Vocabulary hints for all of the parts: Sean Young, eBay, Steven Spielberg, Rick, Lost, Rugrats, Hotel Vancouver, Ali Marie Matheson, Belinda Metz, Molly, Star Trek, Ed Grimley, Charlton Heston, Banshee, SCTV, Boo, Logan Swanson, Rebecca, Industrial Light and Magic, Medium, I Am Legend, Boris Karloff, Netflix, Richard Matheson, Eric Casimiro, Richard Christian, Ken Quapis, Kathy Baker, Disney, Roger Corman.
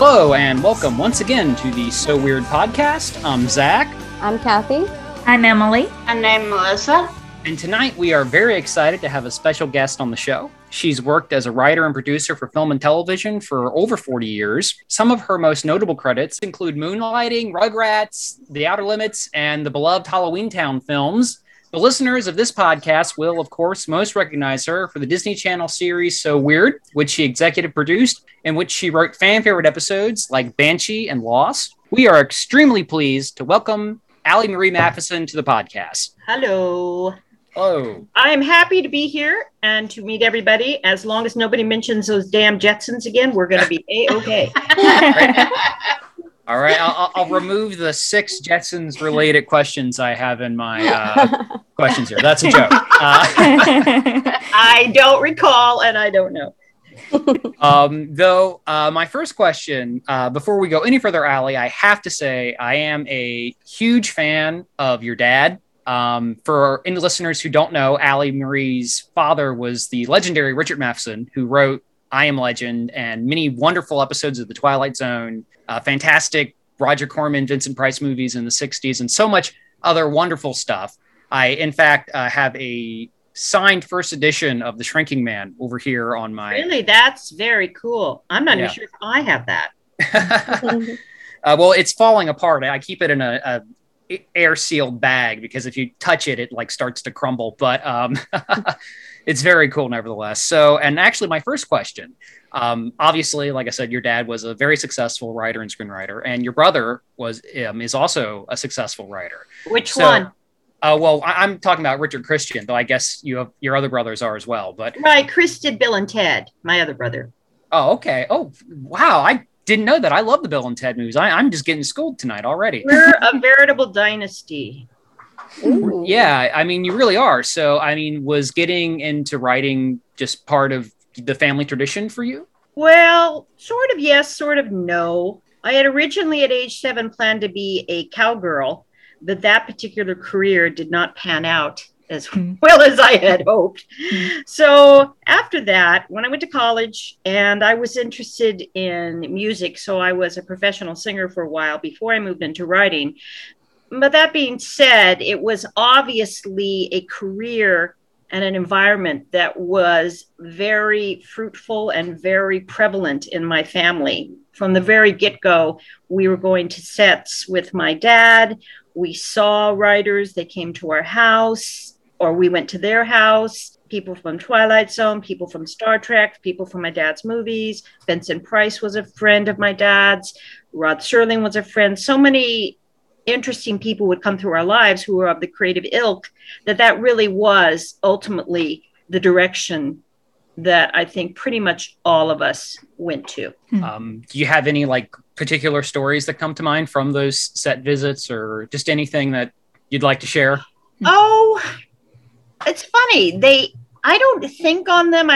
Hello, and welcome once again to the So Weird podcast. I'm Zach. I'm Kathy. I'm Emily. And I'm Melissa. And tonight we are very excited to have a special guest on the show. She's worked as a writer and producer for film and television for over 40 years. Some of her most notable credits include Moonlighting, Rugrats, The Outer Limits, and the beloved Halloween Town films. The listeners of this podcast will, of course, most recognize her for the Disney Channel series So Weird, which she executive produced, in which she wrote fan-favorite episodes like Banshee and Lost. We are extremely pleased to welcome Ali Marie Matheson to the podcast. Hello. Oh. I am happy to be here and to meet everybody. As long as nobody mentions those damn Jetsons again, we're going to be A-OK. All right, I'll remove the 6 Jetsons-related questions I have in my questions here. That's a joke. I don't recall, and I don't know. My first question, before we go any further, Ali, I have to say I am a huge fan of your dad. For any listeners who don't know, Ali Marie's father was the legendary Richard Matheson, who wrote I Am Legend and many wonderful episodes of The Twilight Zone, fantastic Roger Corman, Vincent Price movies in the 60s, and so much other wonderful stuff. I, in fact, have a signed first edition of The Shrinking Man over here on my... Really? That's very cool. I'm not even sure if I have that. Well, it's falling apart. I keep it in a air-sealed bag because if you touch it, it like starts to crumble. But it's very cool nevertheless. So, and actually my first question, obviously, like I said, your dad was a very successful writer and screenwriter, and your brother was is also a successful writer. Which one? Well, I'm talking about Richard Christian, though I guess you have, your other brothers are as well. But right, Chris did Bill and Ted, my other brother. Oh, okay. Oh, wow. I didn't know that. I love the Bill and Ted movies. I'm just getting schooled tonight already. We're a veritable dynasty. Ooh. Yeah, I mean, you really are. So, I mean, was getting into writing just part of the family tradition for you? Well, sort of yes, sort of no. I had originally at age 7 planned to be a cowgirl, but that particular career did not pan out as well as I had hoped. So after that, when I went to college and I was interested in music, so I was a professional singer for a while before I moved into writing. But that being said, it was obviously a career and an environment that was very fruitful and very prevalent in my family. From the very get-go, we were going to sets with my dad. We saw writers. They came to our house, or we went to their house. People from Twilight Zone, people from Star Trek, people from my dad's movies. Vincent Price was a friend of my dad's. Rod Serling was a friend. So many interesting people would come through our lives who were of the creative ilk, that really was ultimately the direction that I think pretty much all of us went to. Do you have any like particular stories that come to mind from those set visits or just anything that you'd like to share? Oh, it's funny. I don't think on them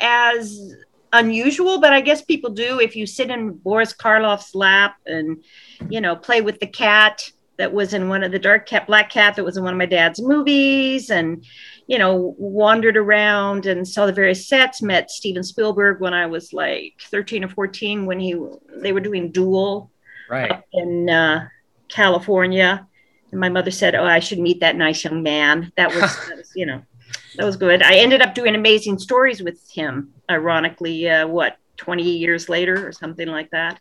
as unusual, but I guess people do. If you sit in Boris Karloff's lap and, you know, play with the cat that was in one of the black cat that was in one of my dad's movies, and, you know, wandered around and saw the various sets, met Steven Spielberg when I was like 13 or 14 when they were doing Duel up in California. And my mother said, oh, I should meet that nice young man. That was you know, that was good. I ended up doing Amazing Stories with him, ironically, 20 years later or something like that.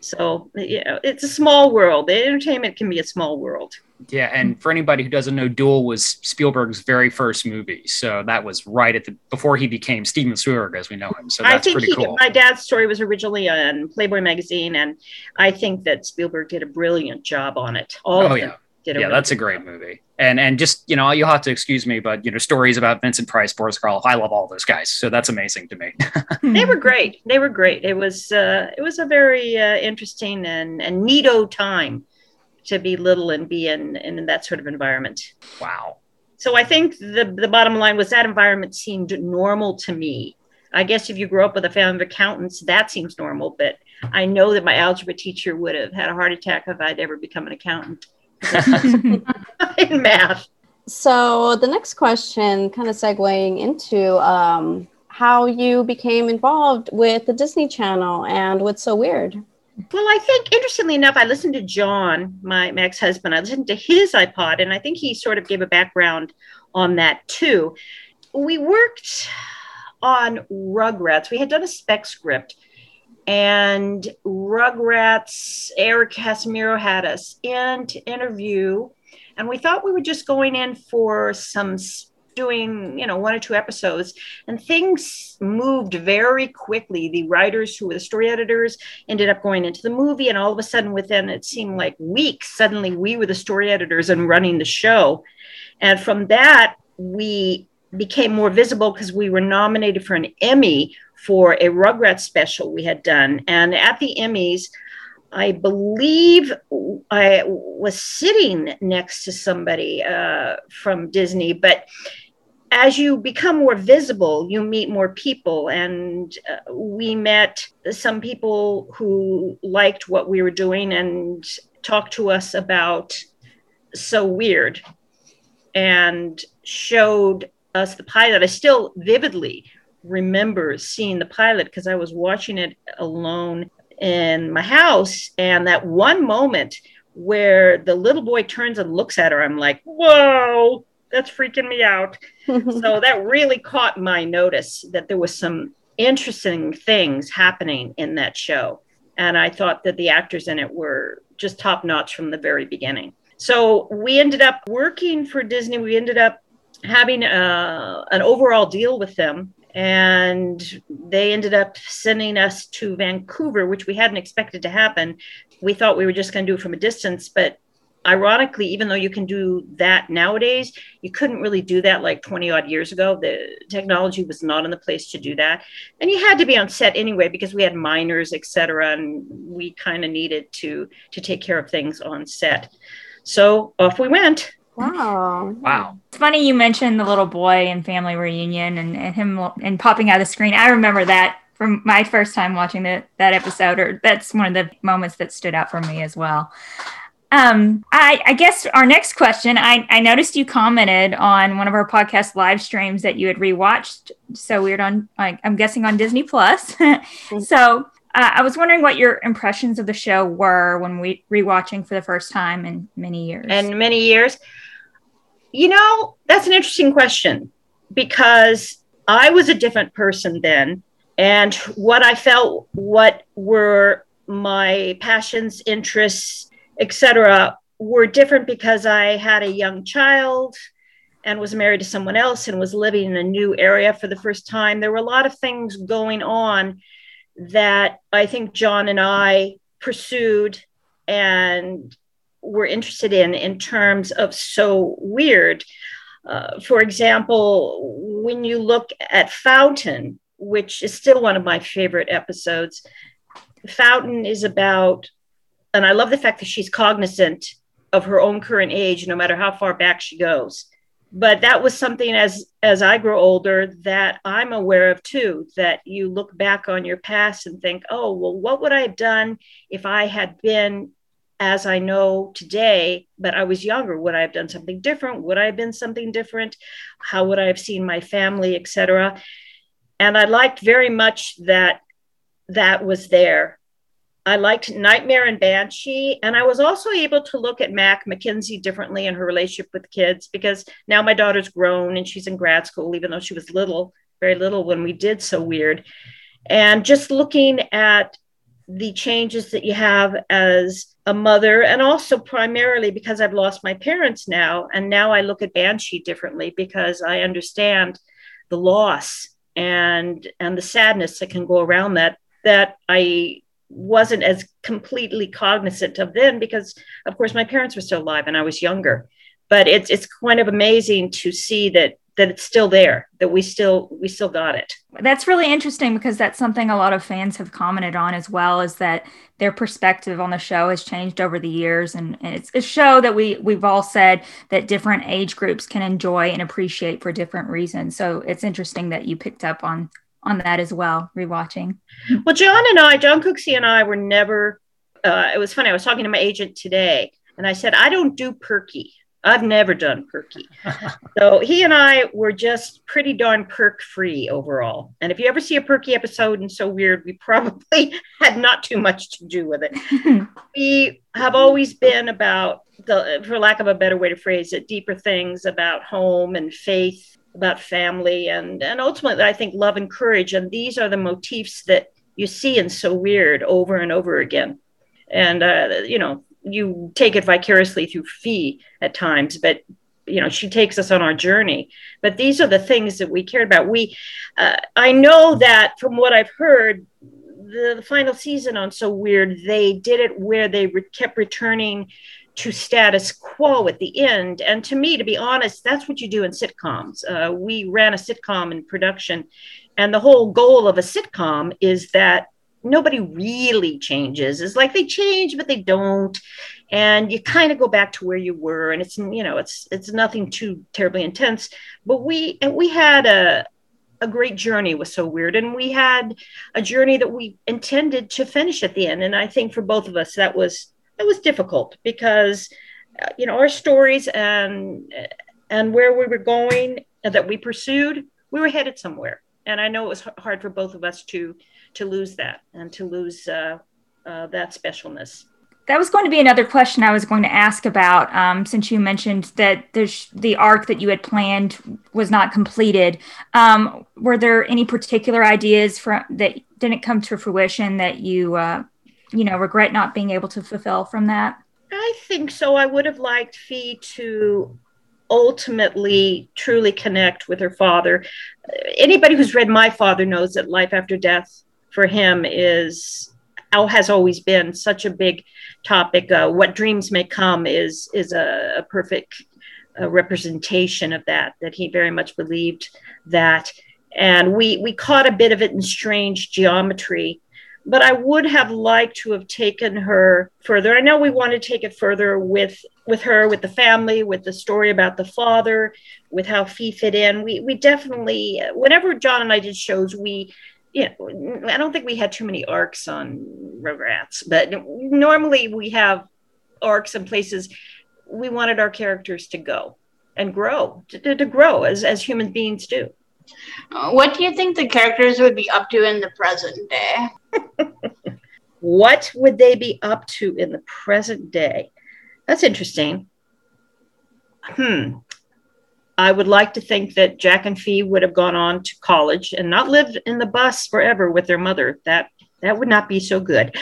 So, you know, it's a small world. Entertainment can be a small world. Yeah, and for anybody who doesn't know, Duel was Spielberg's very first movie. So that was right before he became Steven Spielberg, as we know him. So that's pretty cool. My dad's story was originally on Playboy magazine, and I think that Spielberg did a brilliant job on it. Yeah, that's a great movie. And just, you know, you'll have to excuse me, but, you know, stories about Vincent Price, Boris Karloff, I love all those guys. So that's amazing to me. They were great. They were great. It was a very interesting and neato time to be little and be in that sort of environment. Wow. So I think the bottom line was that environment seemed normal to me. I guess if you grow up with a family of accountants, that seems normal. But I know that my algebra teacher would have had a heart attack if I'd ever become an accountant. In math. So the next question, kind of segueing into how you became involved with the Disney Channel and what's so weird. Well, I think, interestingly enough, I listened to John, my ex-husband. I listened to his iPod, and I think he sort of gave a background on that, too. We worked on Rugrats. We had done a spec script, and Rugrats, Eric Casimiro had us in to interview, and we thought we were just going in for some doing, you know, one or two episodes, and things moved very quickly. The writers who were the story editors ended up going into the movie, and all of a sudden within, it seemed like weeks, suddenly we were the story editors and running the show. And from that, we became more visible because we were nominated for an Emmy for a Rugrats special we had done. And at the Emmys, I believe I was sitting next to somebody from Disney, but as you become more visible, you meet more people. And we met some people who liked what we were doing and talked to us about So Weird and showed us the pilot. I still vividly remember seeing the pilot because I was watching it alone in my house, and that one moment where the little boy turns and looks at her, I'm like, whoa, that's freaking me out. So that really caught my notice that there was some interesting things happening in that show. And I thought that the actors in it were just top notch from the very beginning. So we ended up working for Disney. We ended up having an overall deal with them. And they ended up sending us to Vancouver, which we hadn't expected to happen. We thought we were just going to do it from a distance. But ironically, even though you can do that nowadays, you couldn't really do that like 20 odd years ago. The technology was not in the place to do that. And you had to be on set anyway, because we had minors, et cetera. And we kind of needed to take care of things on set. So off we went. Wow. Wow. It's funny you mentioned the little boy and Family Reunion and him and popping out of the screen. I remember that from my first time watching that episode, or that's one of the moments that stood out for me as well. I guess our next question, I noticed you commented on one of our podcast live streams that you had rewatched So Weird on, I'm guessing on Disney Plus. So I was wondering what your impressions of the show were when we rewatching for the first time in many years. And many years. You know, that's an interesting question, because I was a different person then, and what I felt, what were my passions, interests, etc., were different because I had a young child and was married to someone else and was living in a new area for the first time. There were a lot of things going on that I think John and I pursued and were interested in terms of So Weird. For example, when you look at Fountain, which is still one of my favorite episodes, Fountain is about, and I love the fact that she's cognizant of her own current age, no matter how far back she goes. But that was something as I grow older that I'm aware of too, that you look back on your past and think, oh, well, what would I have done if I had been as I know today, but I was younger? Would I have done something different? Would I have been something different? How would I have seen my family, et cetera? And I liked very much that was there. I liked Nightmare and Banshee, and I was also able to look at Mac McKenzie differently in her relationship with kids, because now my daughter's grown and she's in grad school, even though she was little, very little when we did So Weird. And just looking at the changes that you have as a mother, and also primarily because I've lost my parents now, and now I look at Banshee differently because I understand the loss and the sadness that can go around that I wasn't as completely cognizant of then, because of course my parents were still alive and I was younger. But it's kind of amazing to see that it's still there, that we still got it. That's really interesting, because that's something a lot of fans have commented on as well, is that their perspective on the show has changed over the years. And it's a show that we've all said that different age groups can enjoy and appreciate for different reasons. So it's interesting that you picked up on that as well, rewatching. Well, John Cooksey and I were never, it was funny, I was talking to my agent today, and I said, I don't do perky. I've never done perky. So he and I were just pretty darn perk free overall. And if you ever see a perky episode in So Weird, we probably had not too much to do with it. We have always been about the, for lack of a better way to phrase it, deeper things about home and faith, about family, and ultimately, I think, love and courage. And these are the motifs that you see in So Weird over and over again. And, you know, you take it vicariously through Fee at times, but, you know, she takes us on our journey. But these are the things that we cared about. We, I know that from what I've heard, the final season on So Weird, they did it where they kept returning to status quo at the end. And to me, to be honest, that's what you do in sitcoms. We ran a sitcom in production, and the whole goal of a sitcom is that nobody really changes. It's like they change, but they don't. And you kind of go back to where you were. And it's, you know, it's nothing too terribly intense, but we had a great journey with So Weird. And we had a journey that we intended to finish at the end. And I think for both of us, that was difficult because, you know, our stories and where we were going that we pursued, we were headed somewhere. And I know it was hard for both of us to lose that and to lose that specialness. That was going to be another question I was going to ask about, since you mentioned that the arc that you had planned was not completed. Were there any particular ideas that didn't come to fruition that you, you know, regret not being able to fulfill from that? I think so. I would have liked Fee to ultimately truly connect with her father. Anybody who's read My Father knows that life after death for him has always been such a big topic. What Dreams May Come is a perfect representation of that he very much believed that. And we caught a bit of it in Strange Geometry, but I would have liked to have taken her further. I know we want to take it further with her, with the family, with the story about the father, with how Fee fit in. We definitely, whenever John and I did shows, I don't think we had too many arcs on Rugrats, but normally we have arcs in places we wanted our characters to go and grow, to grow as human beings do. What do you think the characters would be up to in the present day? What would they be up to in the present day? That's interesting. I would like to think that Jack and Fee would have gone on to college and not lived in the bus forever with their mother. That would not be so good.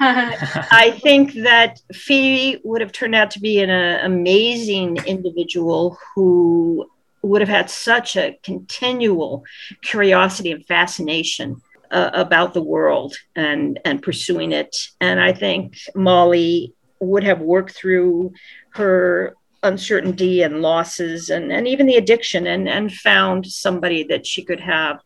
I think that Fee would have turned out to be an amazing individual who would have had such a continual curiosity and fascination about the world and pursuing it. And I think Molly would have worked through her uncertainty and losses and even the addiction and found somebody that she could have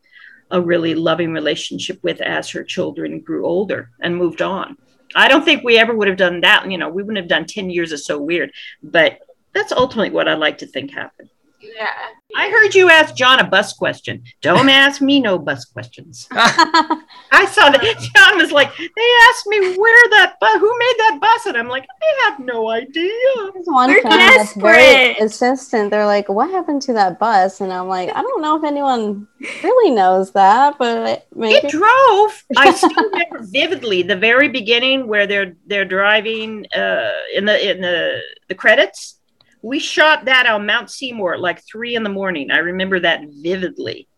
a really loving relationship with as her children grew older and moved on. I don't think we ever would have done that. You know, we wouldn't have done 10 years of So Weird, but that's ultimately what I'd like to think happened. Yeah. I heard you ask John a bus question. Don't ask me no bus questions. I saw that John was like, they asked me who made that bus, and I'm like, I have no idea. There's one friend that's very insistent. They're like, what happened to that bus? And I'm like, I don't know if anyone really knows that, but maybe it drove. I still remember vividly the very beginning where they're driving in the credits. We shot that on Mount Seymour at like 3 a.m. I remember that vividly.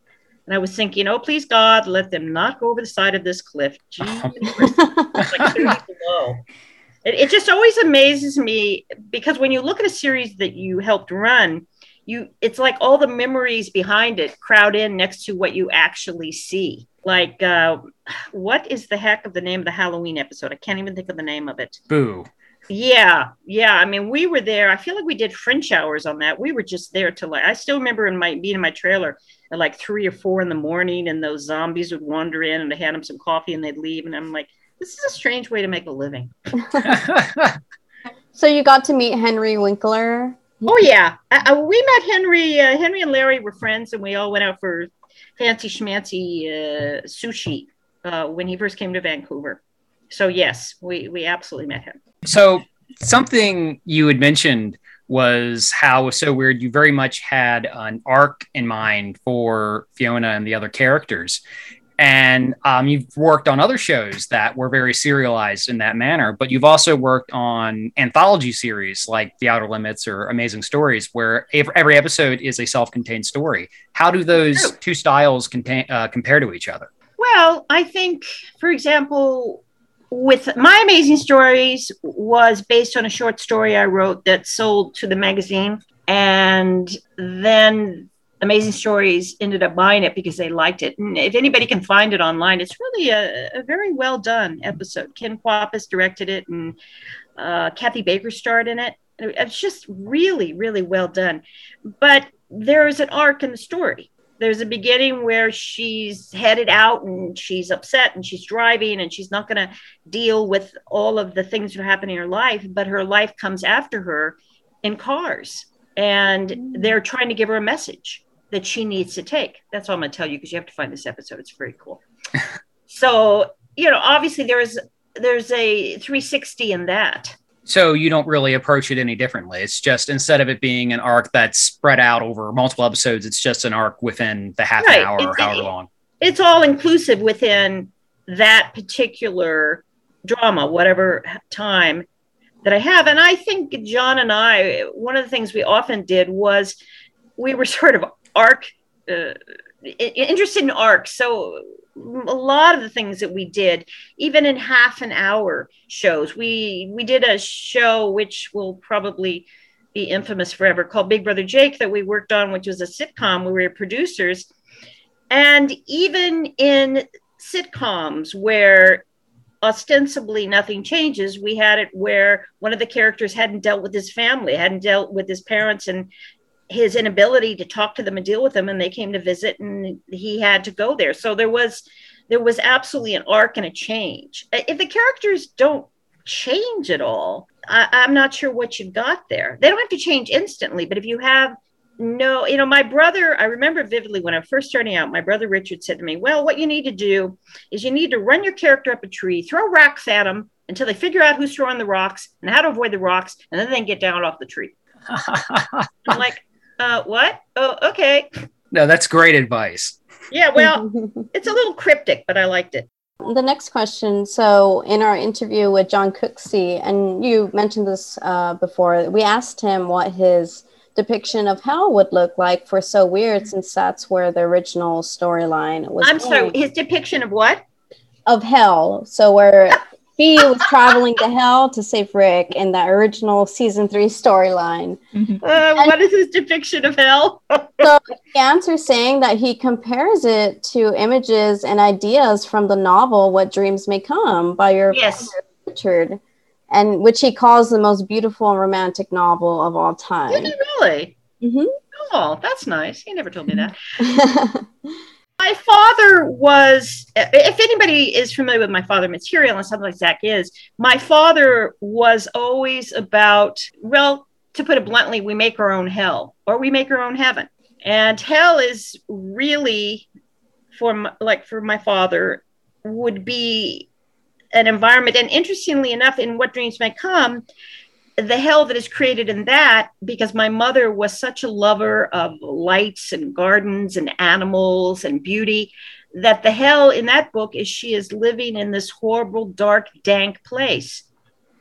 And I was thinking, oh, please, God, let them not go over the side of this cliff. It's like 30 below. It just always amazes me because when you look at a series that you helped run, it's like all the memories behind it crowd in next to what you actually see. Like, what is the heck of the name of the Halloween episode? I can't even think of the name of it. Boo. Yeah. I mean, we were there. I feel like we did French hours on that. We were just there till I still remember being in my trailer at like 3 or 4 a.m, and those zombies would wander in and I had them some coffee and they'd leave. And I'm like, this is a strange way to make a living. So you got to meet Henry Winkler. Oh, yeah. We met Henry. Henry and Larry were friends and we all went out for fancy schmancy sushi when he first came to Vancouver. So yes, we absolutely met him. So something you had mentioned was how So Weird you very much had an arc in mind for Fiona and the other characters. And you've worked on other shows that were very serialized in that manner, but you've also worked on anthology series like The Outer Limits or Amazing Stories, where every episode is a self-contained story. How do those two styles compare to each other? Well, I think, for example, with my Amazing Stories was based on a short story I wrote that sold to the magazine. And then Amazing Stories ended up buying it because they liked it. And if anybody can find it online, it's really a very well done episode. Ken Quapis directed it and Kathy Baker starred in it. It's just really, really well done. But there is an arc in the story. There's a beginning where she's headed out and she's upset and she's driving and she's not going to deal with all of the things that happen in her life, but her life comes after her in cars. And they're trying to give her a message that she needs to take. That's all I'm going to tell you because you have to find this episode. It's very cool. So, you know, obviously there's a 360 in that. So you don't really approach it any differently. It's just instead of it being an arc that's spread out over multiple episodes, it's just an arc within the half an hour or however long. It's all inclusive within that particular drama, whatever time that I have. And I think John and I, one of the things we often did was we were sort of interested in arc. So a lot of the things that we did, even in half an hour shows, we did a show which will probably be infamous forever called Big Brother Jake that we worked on, which was a sitcom where we were producers. And even in sitcoms where ostensibly nothing changes, we had it where one of the characters hadn't dealt with his family, hadn't dealt with his parents and his inability to talk to them and deal with them, and they came to visit and he had to go there. So there was absolutely an arc and a change. If the characters don't change at all, I'm not sure what you've got there. They don't have to change instantly, but if you have no, you know, my brother, I remember vividly when I was first starting out, my brother Richard said to me, well, what you need to do is you need to run your character up a tree, throw rocks at them until they figure out who's throwing the rocks and how to avoid the rocks, and then they get down off the tree. I'm like, what? Oh, okay. No, that's great advice. Yeah, well, it's a little cryptic, but I liked it. The next question. So in our interview with John Cooksey, and you mentioned this before, we asked him what his depiction of hell would look like for So Weird, since that's where the original storyline was. I'm sorry, his depiction of what? Of hell. So where Fee was traveling to hell to save Rick in that original season 3 storyline. What is his depiction of hell? So he answers saying that he compares it to images and ideas from the novel What Dreams May Come by your father, Richard, and which he calls the most beautiful and romantic novel of all time. Did he really? Mm-hmm. Oh, that's nice. He never told me that. My father was, if anybody is familiar with my father material, and something like Zach is, my father was always about, well, to put it bluntly, we make our own hell or we make our own heaven. And hell is really, for my father, would be an environment. And interestingly enough, in What Dreams May Come, the hell that is created in that, because my mother was such a lover of lights and gardens and animals and beauty, that the hell in that book is she is living in this horrible, dark, dank place.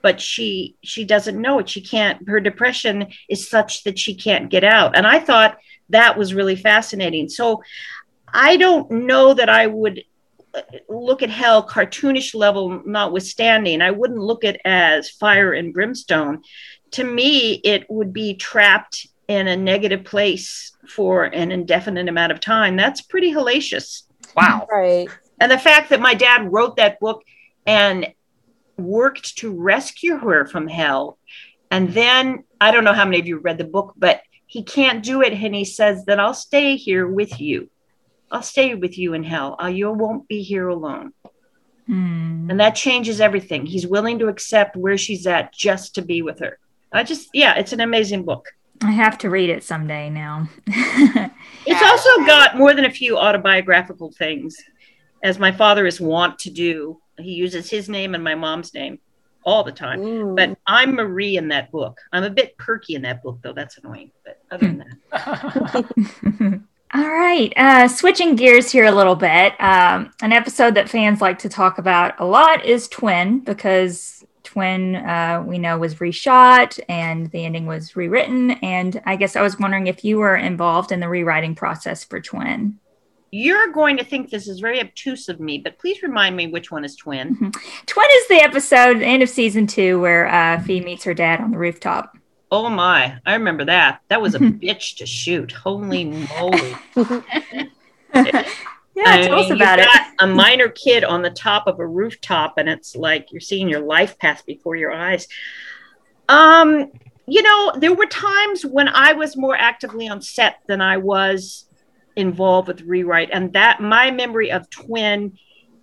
But she doesn't know it. She can't, her depression is such that she can't get out. And I thought that was really fascinating. So I don't know that I would look at hell cartoonish level notwithstanding. I wouldn't look at as fire and brimstone. To me, it would be trapped in a negative place for an indefinite amount of time. That's pretty hellacious. Wow. Right. And the fact that my dad wrote that book and worked to rescue her from hell. And then, I don't know how many of you read the book, but he can't do it. And he says that I'll stay here with you. I'll stay with you in hell. You won't be here alone. And that changes everything. He's willing to accept where she's at just to be with her. It's an amazing book. I have to read it someday now. It's also got more than a few autobiographical things, as my father is wont to do. He uses his name and my mom's name. all the time. Ooh. But I'm Marie in that book. I'm a bit perky in that book, though. That's annoying. But other than that. All right. Switching gears here a little bit. An episode that fans like to talk about a lot is Twin, because Twin, we know, was reshot and the ending was rewritten. And I guess I was wondering if you were involved in the rewriting process for Twin. You're going to think this is very obtuse of me, but please remind me which one is Twin. Mm-hmm. Twin is the episode, the end of season 2, where Fee meets her dad on the rooftop. Oh my, I remember that. That was a bitch to shoot. Holy moly. Tell us about it. A minor kid on the top of a rooftop, and it's like you're seeing your life pass before your eyes. You know, there were times when I was more actively on set than I was involved with rewrite. And that my memory of Twin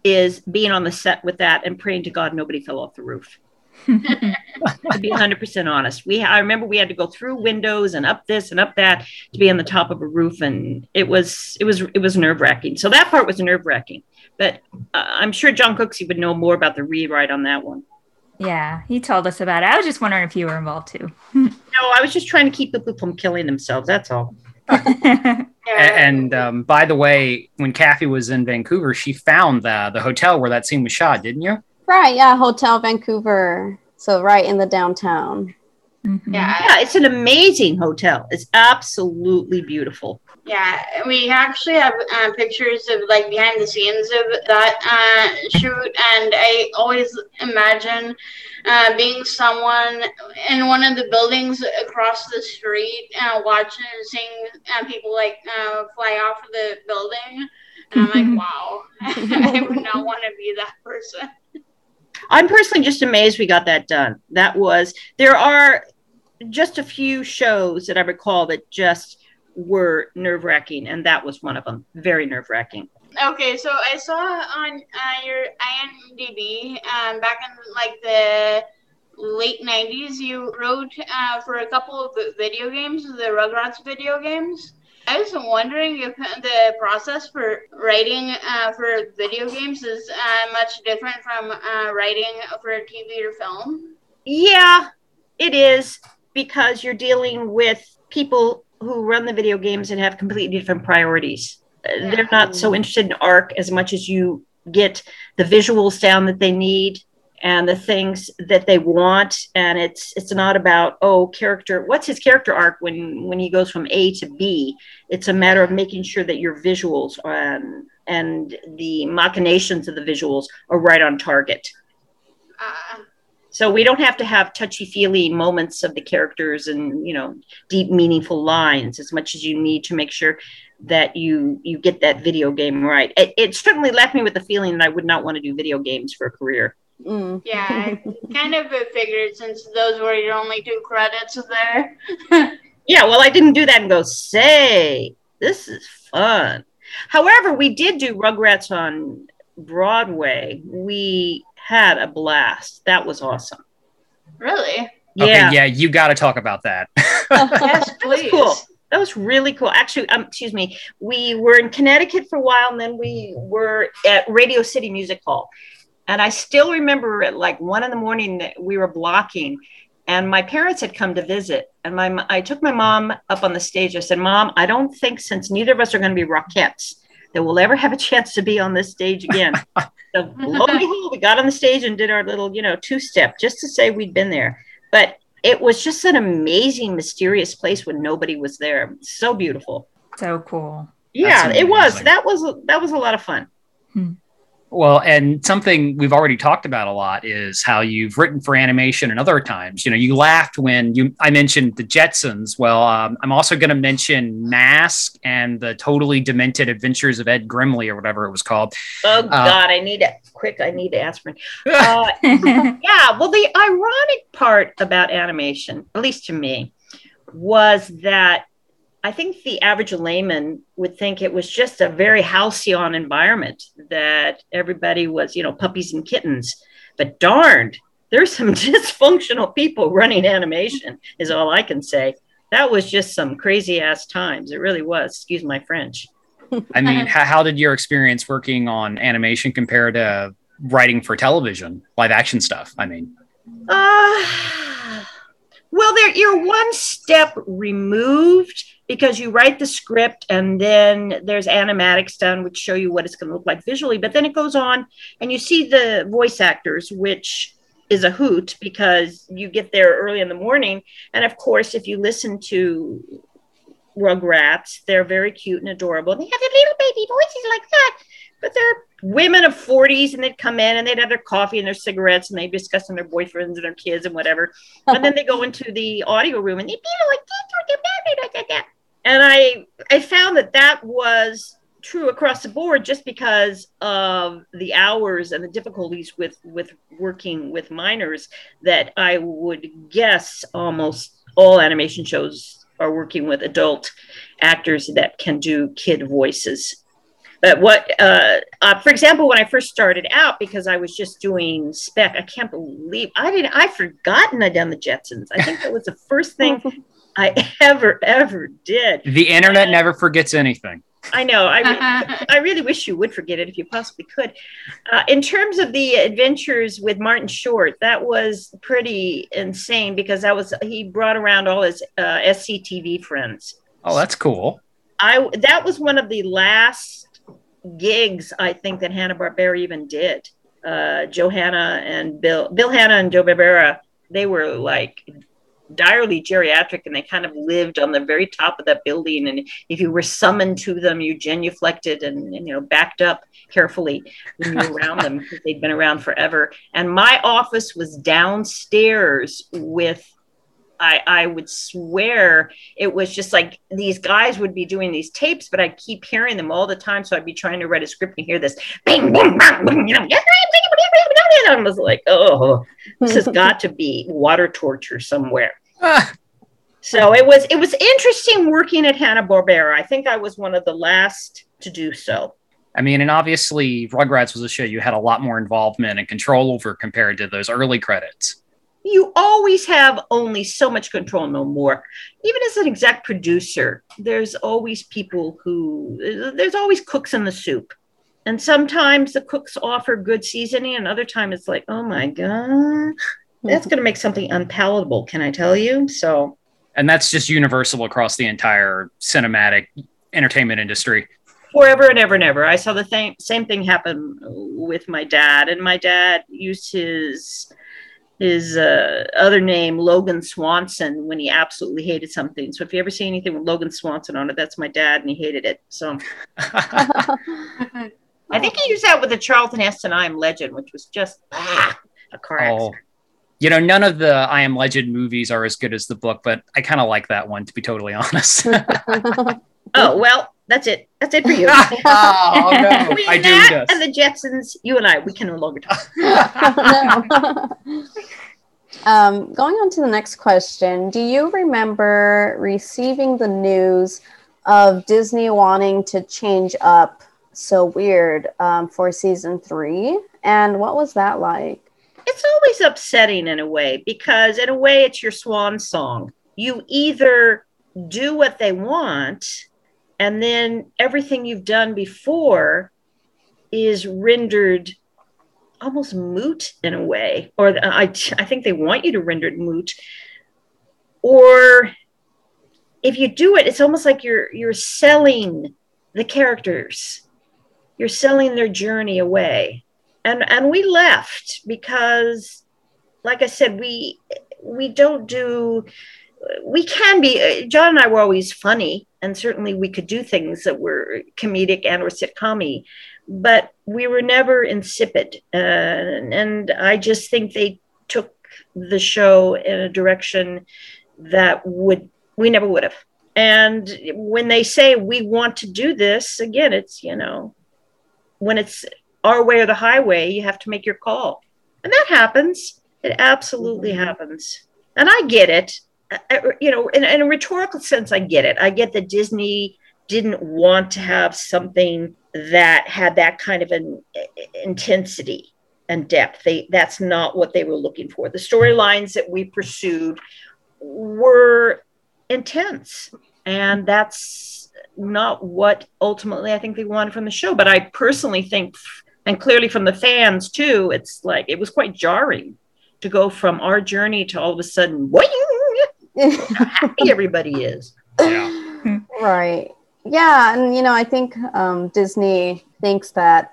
is being on the set with that and praying to God nobody fell off the roof. To be 100% honest, I remember we had to go through windows and up this and up that to be on the top of a roof, and it was nerve-wracking. So that part was nerve-wracking, but I'm sure John Cooksey would know more about the rewrite on that one. Yeah, he told us about it. I was just wondering if you were involved too. No, I was just trying to keep people from killing themselves. That's all. And by the way, when Kathy was in Vancouver, she found the hotel where that scene was shot, didn't you? Right, yeah, Hotel Vancouver. So right in the downtown. Mm-hmm. Yeah, it's an amazing hotel. It's absolutely beautiful. Yeah, we actually have pictures of like behind the scenes of that shoot, and I always imagine being someone in one of the buildings across the street, watching and seeing people like fly off of the building, and I'm like, wow, I would not want to be that person. I'm personally just amazed we got that done. There are just a few shows that I recall that just were nerve-wracking, and that was one of them. Very nerve-wracking. Okay, so I saw on your IMDB back in like the late 90s, you wrote for a couple of video games, the Rugrats video games. I was wondering if the process for writing for video games is much different from writing for TV or film. Yeah, it is, because you're dealing with people who run the video games and have completely different priorities. Yeah. They're not so interested in arc as much as you get the visuals down that they need and the things that they want. And it's not about, character, what's his character arc when he goes from A to B. It's a matter of making sure that your visuals and the machinations of the visuals are right on target. So we don't have to have touchy-feely moments of the characters and, deep, meaningful lines as much as you need to make sure that you get that video game right. It certainly left me with the feeling that I would not want to do video games for a career. Mm. Yeah, I kind of figured, since those were your only 2 credits there. Yeah, well, I didn't do that and go, say, this is fun. However, we did do Rugrats on Broadway. We had a blast. That was awesome. Really? Yeah. Okay, yeah, you got to talk about that. Yes, please. That was cool. That was really cool. Actually, excuse me, we were in Connecticut for a while, and then we were at Radio City Music Hall. And I still remember at like 1 a.m. that we were blocking, and my parents had come to visit. And I took my mom up on the stage. I said, Mom, I don't think, since neither of us are going to be Rockettes, that we'll ever have a chance to be on this stage again. So lo and behold, we got on the stage and did our little, 2-step just to say we'd been there. But it was just an amazing, mysterious place when nobody was there. So beautiful. So cool. Yeah, it was. That was a lot of fun. Hmm. Well, and something we've already talked about a lot is how you've written for animation and other times. You laughed when I mentioned the Jetsons. Well, I'm also going to mention Mask and the Totally Demented Adventures of Ed Grimley, or whatever it was called. Oh, God, I need aspirin. Yeah, well, the ironic part about animation, at least to me, was that I think the average layman would think it was just a very halcyon environment, that everybody was, puppies and kittens. But darned, there's some dysfunctional people running animation, is all I can say. That was just some crazy ass times. It really was. Excuse my French. I mean, how did your experience working on animation compare to writing for television, live action stuff? I mean, Well, you're one step removed because you write the script and then there's animatics done, which show you what it's going to look like visually. But then it goes on and you see the voice actors, which is a hoot because you get there early in the morning. And of course, if you listen to Rugrats, they're very cute and adorable. They have their little baby voices like that. But they're women of 40s, and they'd come in and they'd have their coffee and their cigarettes and they'd discuss on their boyfriends and their kids and whatever. And then they go into the audio room and they'd be like, that. And I found that was true across the board just because of the hours and the difficulties with working with minors, that I would guess almost all animation shows are working with adult actors that can do kid voices. But for example, when I first started out, because I was just doing spec, I can't believe I'd forgotten I'd done the Jetsons. I think that was the first thing I ever did. The internet never forgets anything. I know. I really wish you would forget it if you possibly could. In terms of the adventures with Martin Short, that was pretty insane because he brought around all his SCTV friends. Oh, that's cool. That was one of the last gigs I think that Hanna-Barbera even did. Johanna and Bill Hanna and Joe Barbera, they were like direly geriatric and they kind of lived on the very top of that building, and if you were summoned to them you genuflected and backed up carefully when you were around them because they'd been around forever. And my office was downstairs with I would swear it was just like these guys would be doing these tapes, but I keep hearing them all the time. So I'd be trying to write a script and hear this. Bing, boom, bang, boom, and I was like, oh, this has got to be water torture somewhere. So it was interesting working at Hanna-Barbera. I think I was one of the last to do so. I mean, and obviously Rugrats was a show you had a lot more involvement and control over compared to those early credits. You always have only so much control, no more. Even as an exec producer, there's always cooks in the soup. And sometimes the cooks offer good seasoning, and other time it's like, oh my God, that's going to make something unpalatable, can I tell you? So. And that's just universal across the entire cinematic entertainment industry. Forever and ever and ever. I saw the same thing happen with my dad, and my dad used his other name, Logan Swanson, when he absolutely hated something. So if you ever see anything with Logan Swanson on it, that's my dad, and he hated it. So I think he used that with the Charlton Heston I Am Legend, which was just a car accident. You know, none of the I Am Legend movies are as good as the book, but I kind of like that one, to be totally honest. Oh, well, that's it. That's it for you. Oh, no. Between I do that and the Jetsons, you and I, we can no longer talk. No. Going on to the next question. Do you remember receiving the news of Disney wanting to change up So Weird for season 3? And what was that like? It's always upsetting in a way, because in a way it's your swan song. You either do what they want, and then everything you've done before is rendered almost moot in a way. Or I think they want you to render it moot. Or if you do it, it's almost like you're selling the characters. You're selling their journey away. And we left because, like I said, we can be, John and I were always funny, and certainly we could do things that were comedic and or sitcom-y, but we were never insipid. And I just think they took the show in a direction that we never would have. And when they say we want to do this, again, it's, when it's our way or the highway, you have to make your call. And that happens. It absolutely happens. And I get it. In a rhetorical sense, I get it. I get that Disney didn't want to have something that had that kind of an intensity and depth. That's not what they were looking for. The storylines that we pursued were intense, and that's not what ultimately I think they wanted from the show. But I personally think, and clearly from the fans too, it's like it was quite jarring to go from our journey to all of a sudden, how happy everybody is. Yeah. Right. Yeah. And, you know, I think Disney thinks that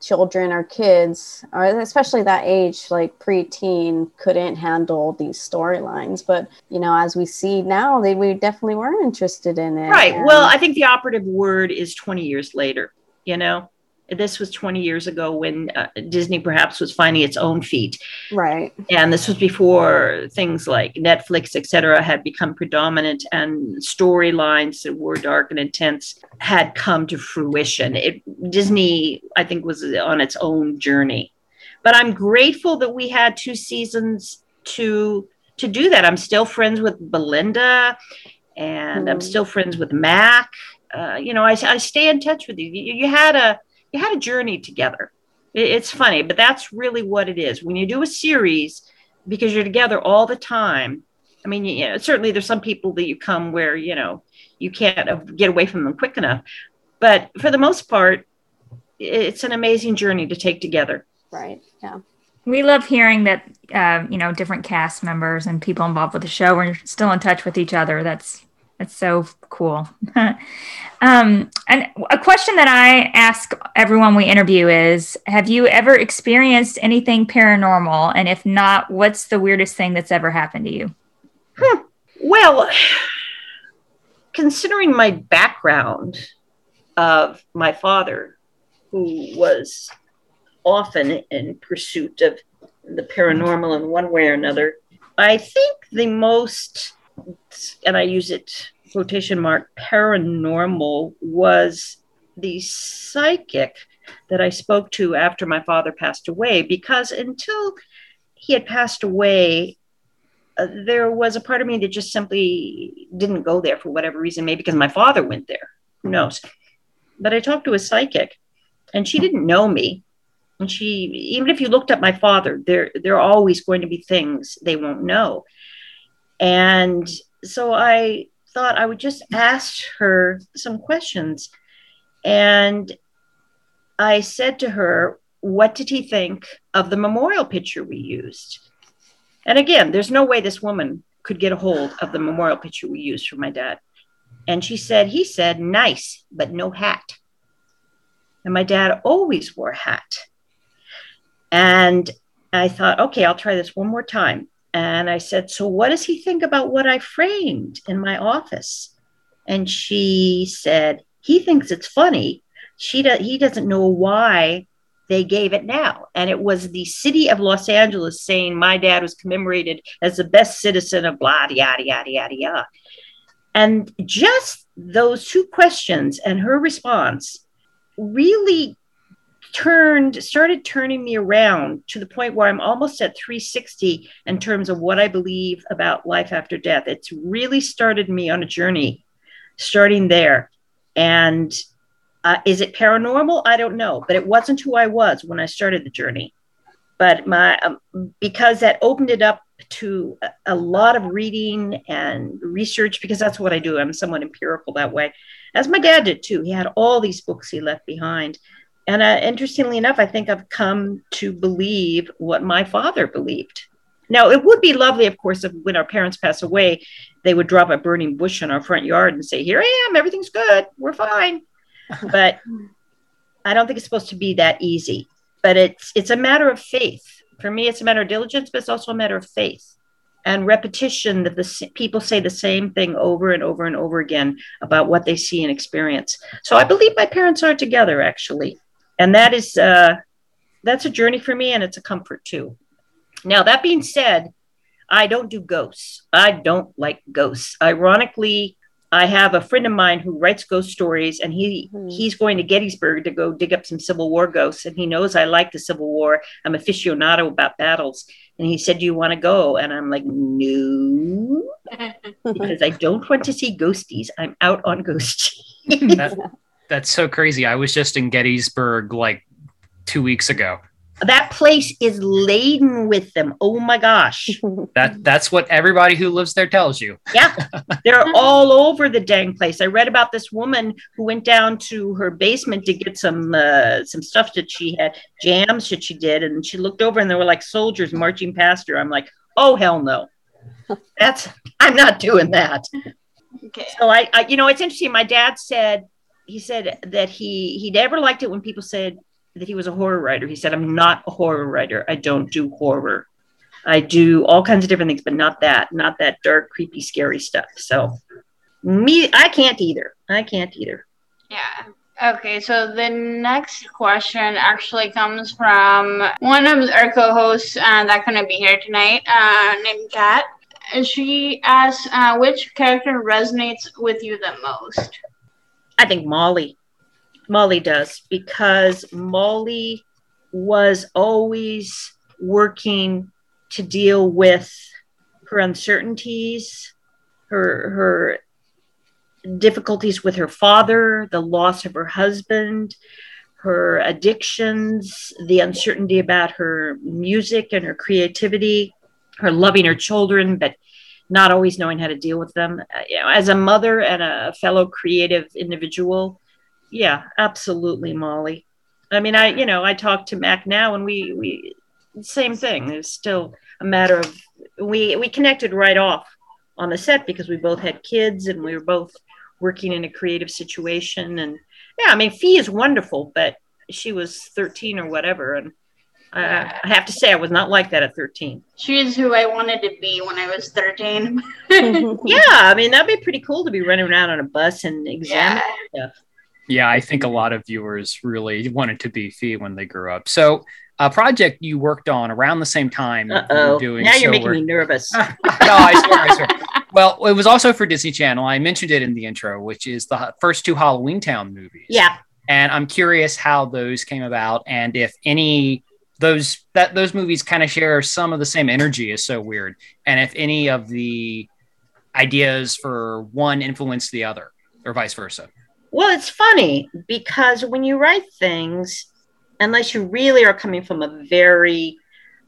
children or kids, or especially that age, like preteen, couldn't handle these storylines. But, you know, as we see now, we definitely were interested in it. Right. Well, I think the operative word is 20 years later, you know. This was 20 years ago when Disney perhaps was finding its own feet. Right. And this was before things like Netflix, et cetera, had become predominant and storylines that were dark and intense had come to fruition. Disney, I think, was on its own journey. But I'm grateful that we had two seasons to do that. I'm still friends with Belinda and I'm still friends with Mac. You know, I stay in touch with you. You had a journey together. It's funny, but that's really what it is. When you do a series, because you're together all the time, I mean, you know, certainly there's some people that you come where, you know, you can't get away from them quick enough. But for the most part, it's an amazing journey to take together. Right. Yeah. We love hearing that, you know, different cast members and people involved with the show are still in touch with each other. That's so cool. And a question that I ask everyone we interview is, have you ever experienced anything paranormal? And if not, what's the weirdest thing that's ever happened to you? Well, considering my background of my father, who was often in pursuit of the paranormal in one way or another, I think the most... and I use it quotation mark, paranormal, was the psychic that I spoke to after my father passed away, because until he had passed away, there was a part of me that just simply didn't go there for whatever reason, maybe because my father went there, who knows. But I talked to a psychic and she didn't know me. And she, even if you looked up my father, there are always going to be things they won't know. And so I thought I would just ask her some questions. And I said to her, what did he think of the memorial picture we used? And again, there's no way this woman could get a hold of the memorial picture we used for my dad. And she said, he said, nice, but no hat. And my dad always wore a hat. And I thought, okay, I'll try this one more time. And I said, so what does he think about what I framed in my office? And she said, he thinks it's funny. He doesn't know why they gave it now. And it was the city of Los Angeles saying my dad was commemorated as the best citizen of blah, yada, yada, yada, yada. And just those two questions and her response really started turning me around to the point where I'm almost at 360 in terms of what I believe about life after death. It's really started me on a journey starting there. And is it paranormal? I don't know, but it wasn't who I was when I started the journey. But because that opened it up to a lot of reading and research, because that's what I do. I'm somewhat empirical that way, as my dad did too. He had all these books he left behind. And interestingly enough, I think I've come to believe what my father believed. Now, it would be lovely, of course, if when our parents pass away, they would drop a burning bush in our front yard and say, here I am, everything's good, we're fine. But I don't think it's supposed to be that easy. But it's a matter of faith. For me, it's a matter of diligence, but it's also a matter of faith and repetition that people say the same thing over and over and over again about what they see and experience. So I believe my parents are together, actually. And that's a journey for me, and it's a comfort too. Now, that being said, I don't do ghosts. I don't like ghosts. Ironically, I have a friend of mine who writes ghost stories, and he's going to Gettysburg to go dig up some Civil War ghosts. And he knows I like the Civil War. I'm aficionado about battles. And he said, do you want to go? And I'm like, no, because I don't want to see ghosties. I'm out on ghosties. That's so crazy. I was just in Gettysburg like 2 weeks ago. That place is laden with them. Oh my gosh. That's what everybody who lives there tells you. Yeah. They're all over the dang place. I read about this woman who went down to her basement to get some stuff that she had, jams that she did, and she looked over and there were like soldiers marching past her. I'm like, oh hell no. I'm not doing that. Okay. So I you know, it's interesting. My dad said that he never liked it when people said that he was a horror writer. He said, I'm not a horror writer. I don't do horror. I do all kinds of different things, but not that dark, creepy, scary stuff. So me, I can't either. Yeah. Okay, so the next question actually comes from one of our co-hosts that couldn't be here tonight, named Kat. She asks, which character resonates with you the most? I think Molly. Molly does, because Molly was always working to deal with her uncertainties, her difficulties with her father, the loss of her husband, her addictions, the uncertainty about her music and her creativity, her loving her children, but not always knowing how to deal with them. You know, as a mother and a fellow creative individual, yeah, absolutely, Molly. I mean, I talk to Mac now, and we same thing. It's still a matter of we connected right off on the set because we both had kids and we were both working in a creative situation. And yeah, I mean, Fee is wonderful, but she was 13 or whatever, and I have to say I was not like that at 13. She is who I wanted to be when I was 13. Yeah, I mean, that'd be pretty cool to be running around on a bus and examining stuff. Yeah, I think a lot of viewers really wanted to be Fee when they grew up. So a project you worked on around the same time. Uh-oh. Doing now you're making me nervous. No, I swear. Well, it was also for Disney Channel. I mentioned it in the intro, which is the first two Halloween Town movies. Yeah. And I'm curious how those came about and if any those movies kind of share some of the same energy as So Weird. And if any of the ideas for one influence the other or vice versa. Well, it's funny because when you write things, unless you really are coming from a very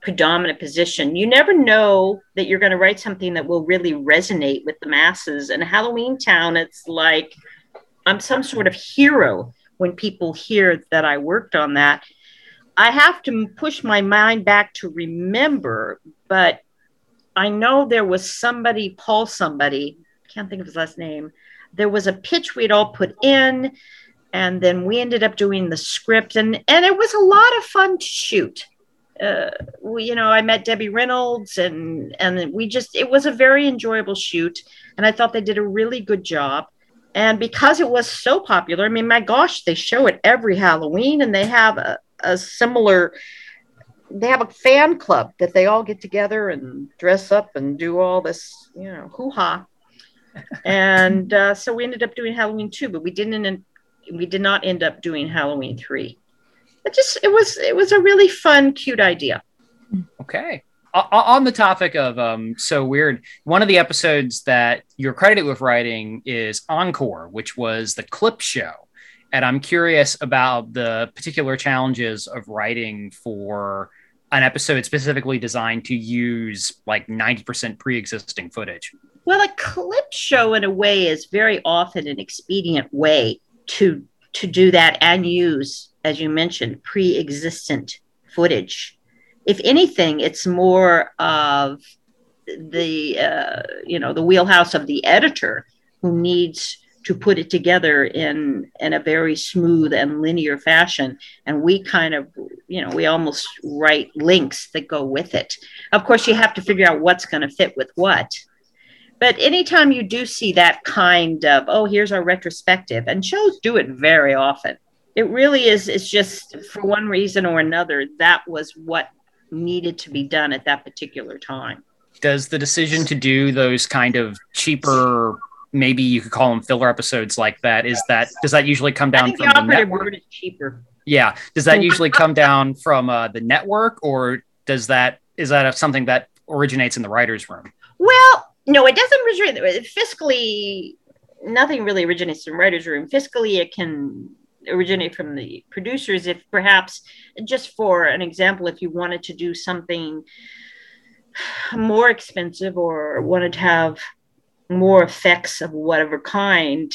predominant position, you never know that you're going to write something that will really resonate with the masses. And Halloween Town, it's like I'm some sort of hero when people hear that I worked on that. I have to push my mind back to remember, but I know there was somebody, can't think of his last name. There was a pitch we'd all put in, and then we ended up doing the script, and it was a lot of fun to shoot. I met Debbie Reynolds, and it was a very enjoyable shoot, and I thought they did a really good job. And because it was so popular, I mean, my gosh, they show it every Halloween, and they have a fan club that they all get together and dress up and do all this, hoo-ha. And so we ended up doing Halloween 2, but we did not end up doing Halloween 3. It was a really fun, cute idea. Okay. On the topic of So Weird, one of the episodes that you're credited with writing is Encore, which was the clip show. And I'm curious about the particular challenges of writing for an episode specifically designed to use like 90% pre-existing footage. Well, a clip show in a way is very often an expedient way to do that and use, as you mentioned, pre-existent footage. If anything, it's more of the wheelhouse of the editor who needs to put it together in a very smooth and linear fashion. And we kind of, we almost write links that go with it. Of course, you have to figure out what's going to fit with what. But anytime you do see that kind of, here's our retrospective, and shows do it very often. It really is, it's just for one reason or another, that was what needed to be done at that particular time. Does the decision to do those kind of cheaper, maybe you could call them filler episodes like that, does that usually come down from the network? I think the operative word is cheaper. Yeah. Does that usually come down from the network, or is that something that originates in the writer's room? Well, no, it doesn't originate. Fiscally, nothing really originates in writer's room. Fiscally, it can originate from the producers. If perhaps, just for an example, if you wanted to do something more expensive or wanted to have more effects of whatever kind,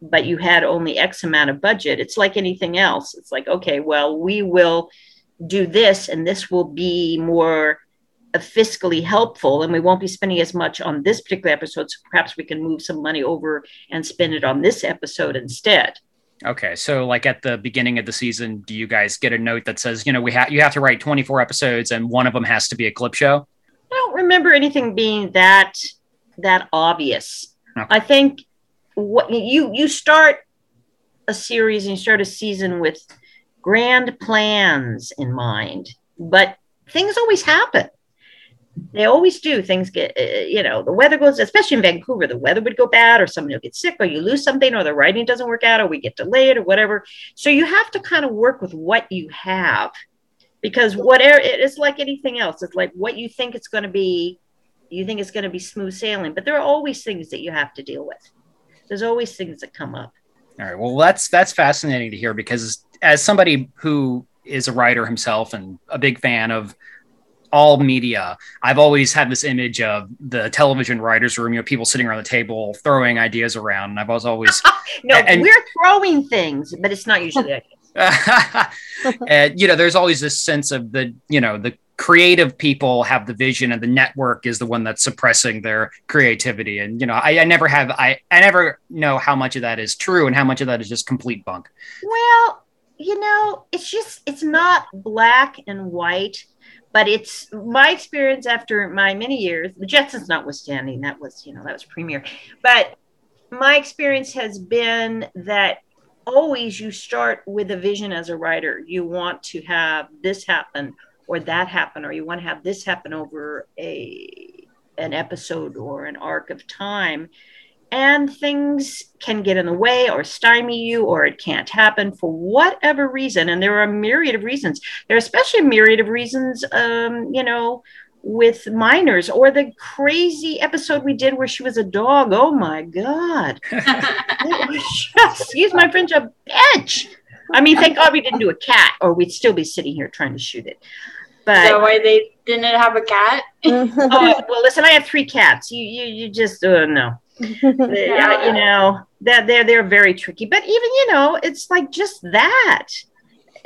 but you had only X amount of budget, it's like anything else. It's like, okay, well, we will do this and this will be more fiscally helpful and we won't be spending as much on this particular episode. So perhaps we can move some money over and spend it on this episode instead. Okay. So like at the beginning of the season, do you guys get a note that says, you know, you have to write 24 episodes and one of them has to be a clip show? I don't remember anything being that obvious. Okay. I think what you start a series and you start a season with grand plans in mind, but things always happen. They always do. Things get, the weather goes, especially in Vancouver, the weather would go bad or somebody will get sick or you lose something or the writing doesn't work out or we get delayed or whatever. So you have to kind of work with what you have, because whatever, it's like anything else. It's like what you think it's going to be, you think it's going to be smooth sailing, but there are always things that you have to deal with. There's always things that come up. All right. Well, that's fascinating to hear, because as somebody who is a writer himself and a big fan of all media, I've always had this image of the television writer's room, you know, people sitting around the table throwing ideas around. And I've always we're throwing things, but it's not usually ideas. And, there's always this sense of the creative people have the vision and the network is the one that's suppressing their creativity. And, I never know how much of that is true and how much of that is just complete bunk. Well, it's not black and white. But it's my experience after my many years, the Jetsons notwithstanding, that was premiere. But my experience has been that always you start with a vision as a writer. You want to have this happen or that happen, or you want to have this happen over an episode or an arc of time. And things can get in the way or stymie you, or it can't happen for whatever reason. And there are a myriad of reasons. There are especially a myriad of reasons, with minors, or the crazy episode we did where she was a dog. Oh, my God. Excuse my French, a bitch. I mean, thank God we didn't do a cat or we'd still be sitting here trying to shoot it. But so why they didn't have a cat? Oh, well, listen, I have 3 cats. You just, no. They're very tricky, but even it's like just that,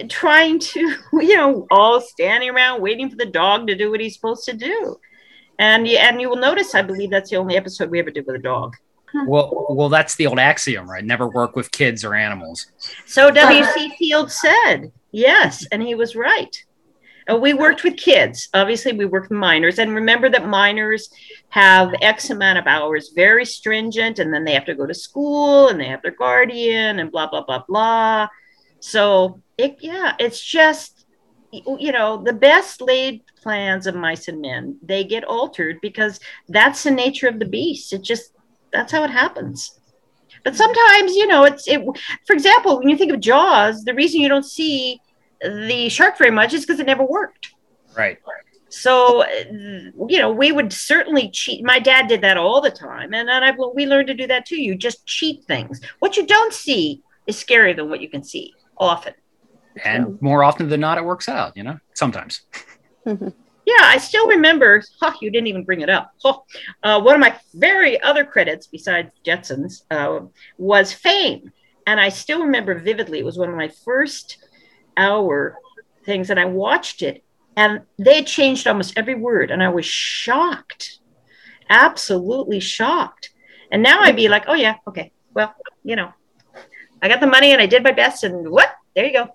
trying to all standing around waiting for the dog to do what he's supposed to do, and you will notice I believe that's the only episode we ever did with a dog. Well, that's the old axiom, right? Never work with kids or animals. So W.C. Fields said yes, and he was right. We worked with kids. Obviously, we worked with minors. And remember that minors have X amount of hours, very stringent. And then they have to go to school and they have their guardian and blah, blah, blah, blah. So, it's just, the best laid plans of mice and men, they get altered because that's the nature of the beast. It just, that's how it happens. But sometimes, for example, when you think of Jaws, the reason you don't see the shark very much is because it never worked. Right. So, we would certainly cheat. My dad did that all the time. And then we learned to do that too. You just cheat things. What you don't see is scarier than what you can see often. And more often than not, it works out, sometimes. Mm-hmm. Yeah, I still remember, you didn't even bring it up. One of my very other credits besides Jetsons was Fame. And I still remember vividly, it was one of my first hour things, and I watched it, and they had changed almost every word, and I was shocked, absolutely shocked. And now I'd be like, oh yeah, okay, well, I got the money and I did my best, and what? There you go.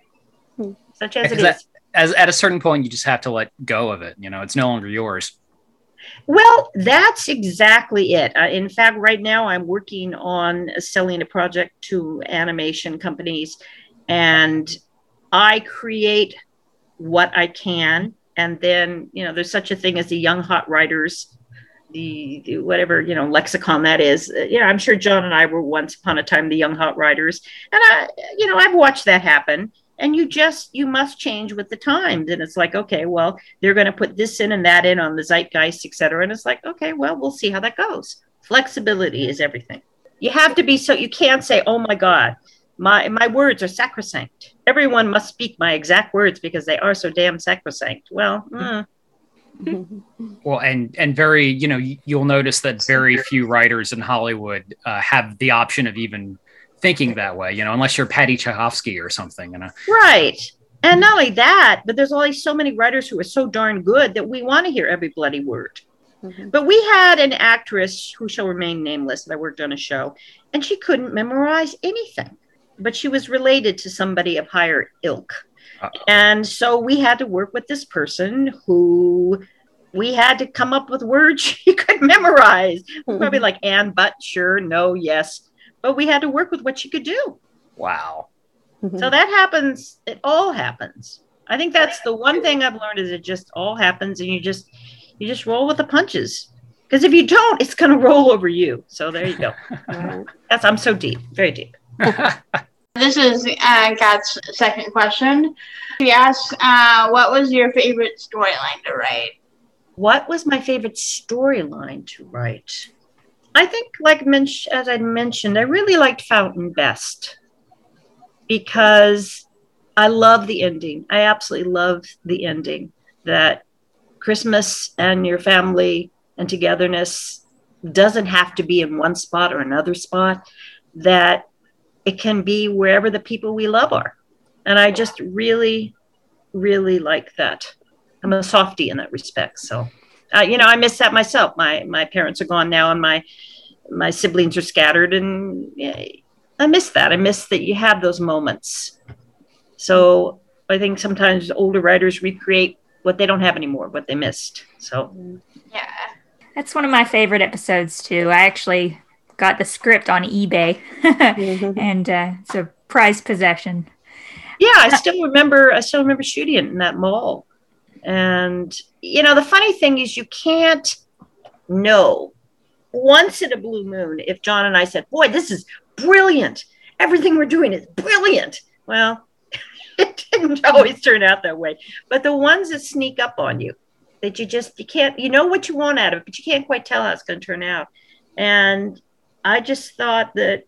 Such as it is. As at a certain point, you just have to let go of it. It's no longer yours. Well, that's exactly it. In fact, right now I'm working on selling a project to animation companies, and I create what I can. And then, there's such a thing as the young hot writers, the whatever, lexicon that is. I'm sure John and I were once upon a time the young hot writers. And I've watched that happen. And you must change with the times. And it's like, okay, well, they're going to put this in and that in on the zeitgeist, et cetera. And it's like, okay, well, we'll see how that goes. Flexibility is everything. You have to be, so you can't say, oh my God, My words are sacrosanct. Everyone must speak my exact words because they are so damn sacrosanct. Well, Well, and very, you know, you'll notice that very few writers in Hollywood have the option of even thinking that way, you know, unless you're Patty Chayefsky or something, you know. Right. And not only that, but there's only so many writers who are so darn good that we want to hear every bloody word. Mm-hmm. But we had an actress who shall remain nameless that I worked on a show, and she couldn't memorize anything. But she was related to somebody of higher ilk. And so we had to work with this person who we had to come up with words she could memorize. Probably like, and, but, sure, no, yes. But we had to work with what she could do. Wow. So that happens. It all happens. I think that's the one thing I've learned is it just all happens, and you just roll with the punches. Because if you don't, it's going to roll over you. So there you go. I'm so deep, very deep. This is Kat's second question. She asked, what was your favorite storyline to write? What was my favorite storyline to write? I think, like as I mentioned, I really liked Fountain best because I love the ending. I absolutely love the ending that Christmas and your family and togetherness doesn't have to be in one spot or another spot, that it can be wherever the people we love are. And I just really, really like that. I'm a softie in that respect. So, you know, I miss that myself. My parents are gone now and my siblings are scattered. And I miss that. I miss that you have those moments. So I think sometimes older writers recreate what they don't have anymore, what they missed. So, yeah. That's one of my favorite episodes too. I actually got the script on eBay and it's a prized possession. Yeah, I still remember shooting it in that mall. And, you know, the funny thing is you can't know once in a blue moon if John and I said, boy, this is brilliant. Everything we're doing is brilliant. Well, it didn't always turn out that way. But the ones that sneak up on you, that you can't, you know what you want out of it, but you can't quite tell how it's going to turn out. And I just thought that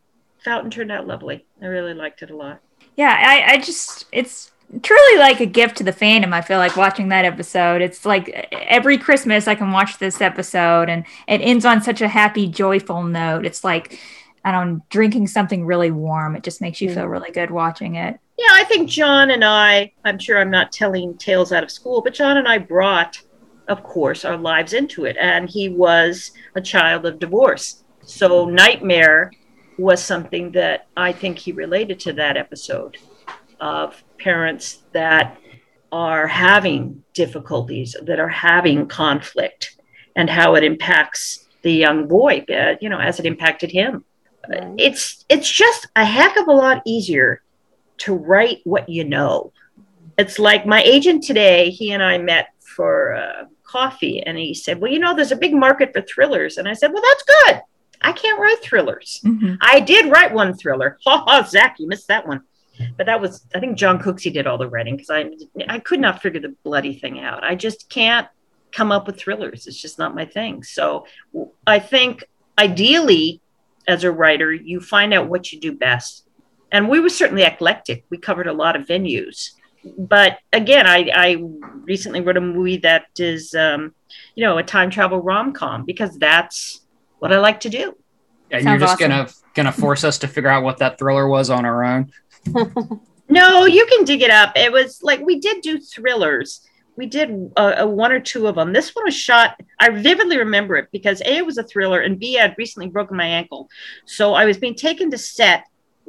Fountain turned out lovely. I really liked it a lot. Yeah, I just, it's truly like a gift to the fandom, I feel like, watching that episode. It's like every Christmas I can watch this episode, and it ends on such a happy, joyful note. It's like, I don't know, drinking something really warm. It just makes you feel really good watching it. Yeah, I think John and I'm sure I'm not telling tales out of school, but John and I brought, of course, our lives into it. And he was a child of divorce. So Nightmare was something that I think he related to, that episode of parents that are having difficulties, that are having conflict, and how it impacts the young boy, you know, as it impacted him. It's just a heck of a lot easier to write what you know. It's like my agent today, he and I met for coffee, and he said, well, you know, there's a big market for thrillers. And I said, well, that's good. I can't write thrillers. I did write one thriller. Zach, you missed that one. But that was, I think John Cooksey did all the writing, because I could not figure the bloody thing out. I just can't come up with thrillers. It's just not my thing. So I think ideally as a writer, you find out what you do best. And we were certainly eclectic. We covered a lot of venues. But again, I recently wrote a movie that is, you know, a time travel rom-com, because that's what I like to do. Yeah, and you're just awesome. gonna force us to figure out what that thriller was on our own? No, you can dig it up. It was like, we did do thrillers. We did one or two of them. This one was shot, I vividly remember it, because A, it was a thriller, and B, I'd recently broken my ankle. So I was being taken to set,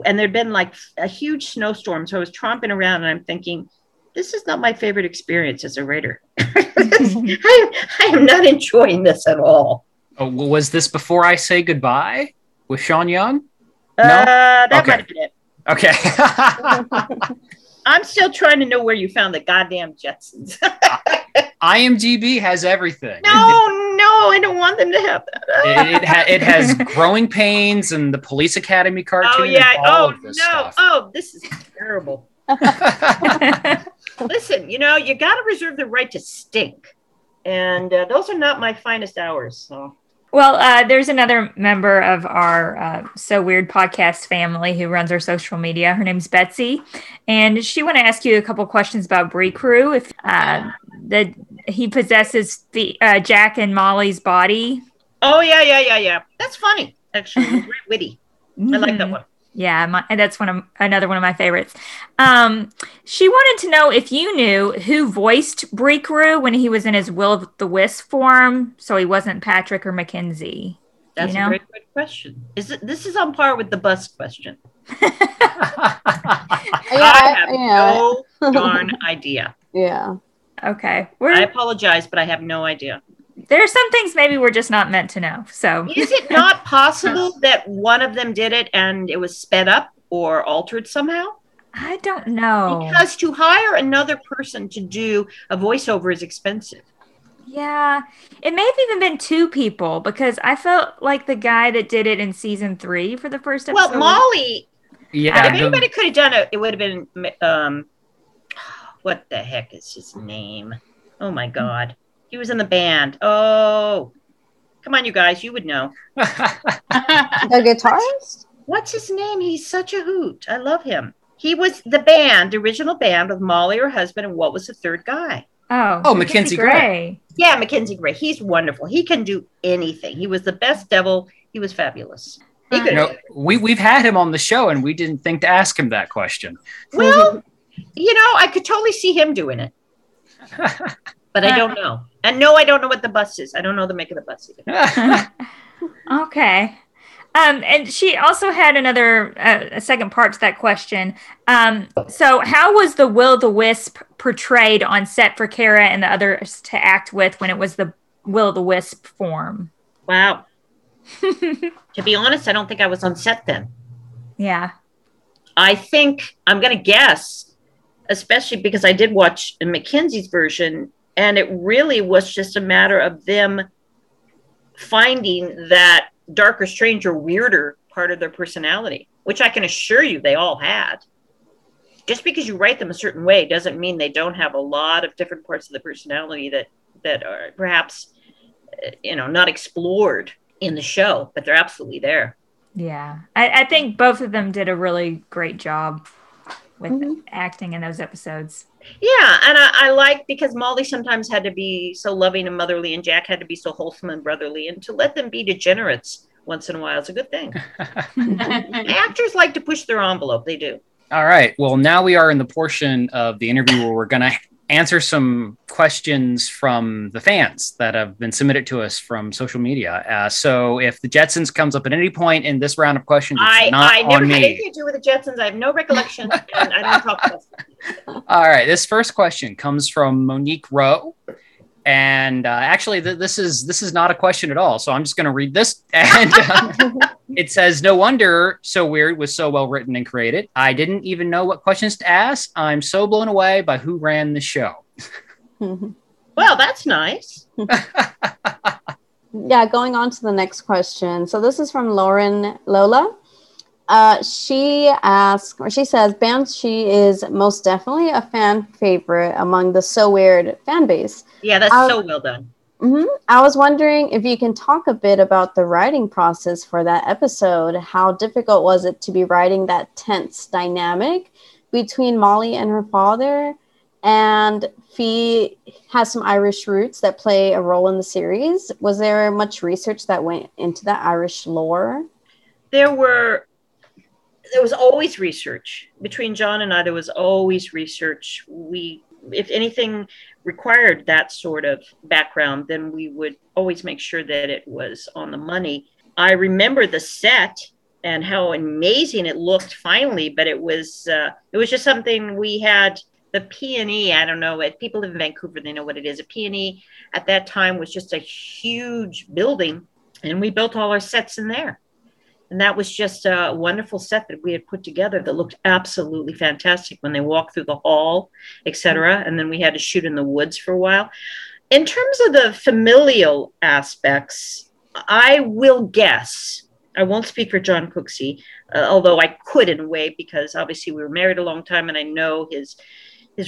and there'd been like a huge snowstorm. So I was tromping around, and I'm thinking, this is not my favorite experience as a writer. I am not enjoying this at all. Oh, was this Before I Say Goodbye with Sean Young? No? That might have been it. Okay. I'm still trying to know where you found the goddamn Jetsons. IMDB has everything. No, I don't want them to have that. It has Growing Pains and the Police Academy cartoon. Oh, yeah. And all of this stuff. Oh, this is terrible. Listen, you know, you got to reserve the right to stink. And those are not my finest hours. So Well, there's another member of our So Weird podcast family who runs our social media. Her name's Betsy, and she want to ask you a couple questions about Brie Crew. If he possesses Jack and Molly's body. Oh yeah. That's funny, actually. Very witty. I like that one. Yeah, that's another one of my favorites. She wanted to know if you knew who voiced Brie Crew when he was in his Will-O-the-Wisp form, so he wasn't Patrick or Mackenzie. That's a very good question. This is on par with the bus question. I have no darn idea. Yeah. Okay. I apologize, but I have no idea. There are some things maybe we're just not meant to know. So, is it not possible that one of them did it and it was sped up or altered somehow? I don't know. Because to hire another person to do a voiceover is expensive. Yeah. It may have even been two people, because I felt like the guy that did it in season 3 for the first episode. Well, Molly. Yeah. If anybody could have done it, it would have been, what the heck is his name? Oh, my God. He was in the band. Oh, come on, you guys. You would know. The guitarist? What's his name? He's such a hoot. I love him. He was the original band with Molly, her husband, and what was the third guy? Oh, Mackenzie Gray. Yeah, Mackenzie Gray. He's wonderful. He can do anything. He was the best devil. He was fabulous. He we've had him on the show, and we didn't think to ask him that question. Well, I could totally see him doing it. But I don't know. And no, I don't know what the bus is. I don't know the make of the bus either. Okay. And she also had a second part to that question. So how was the Will-O-the-Wisp portrayed on set for Kara and the others to act with when it was the Will-O-the-Wisp form? Wow. To be honest, I don't think I was on set then. Yeah. I think I'm going to guess, especially because I did watch Mackenzie's version, and it really was just a matter of them finding that darker, stranger, weirder part of their personality, which I can assure you they all had. Just because you write them a certain way doesn't mean they don't have a lot of different parts of the personality that are perhaps, not explored in the show, but they're absolutely there. Yeah. I think both of them did a really great job with acting in those episodes. Yeah, and I like, because Molly sometimes had to be so loving and motherly, and Jack had to be so wholesome and brotherly, and to let them be degenerates once in a while is a good thing. Actors like to push their envelope. They do. All right. Well, now we are in the portion of the interview where we're going to answer some questions from the fans that have been submitted to us from social media. So if the Jetsons comes up at any point in this round of questions, I never had anything to do with the Jetsons. I have no recollection. And I don't talk about them. All right. This first question comes from Monique Rowe. And actually, this is not a question at all. So I'm just going to read this. And it says, no wonder So Weird was so well written and created. I didn't even know what questions to ask. I'm so blown away by who ran the show. Well, that's nice. Yeah, going on to the next question. So this is from Lauren Lola. She says, Banshee is most definitely a fan favorite among the So Weird fan base. Yeah, that's so well done. Mm-hmm. I was wondering if you can talk a bit about the writing process for that episode. How difficult was it to be writing that tense dynamic between Molly and her father? And Fee has some Irish roots that play a role in the series. Was there much research that went into the Irish lore? There was always research. Between John and I, there was always research. We, if anything required that sort of background, then we would always make sure that it was on the money. I remember the set and how amazing it looked finally, but it was just something we had. The P&E, I don't know, people live in Vancouver, they know what it is. A P&E at that time was just a huge building, and we built all our sets in there. And that was just a wonderful set that we had put together that looked absolutely fantastic when they walked through the hall, et cetera. And then we had to shoot in the woods for a while. In terms of the familial aspects, I will guess, I won't speak for John Cooksey, although I could in a way, because obviously we were married a long time and I know his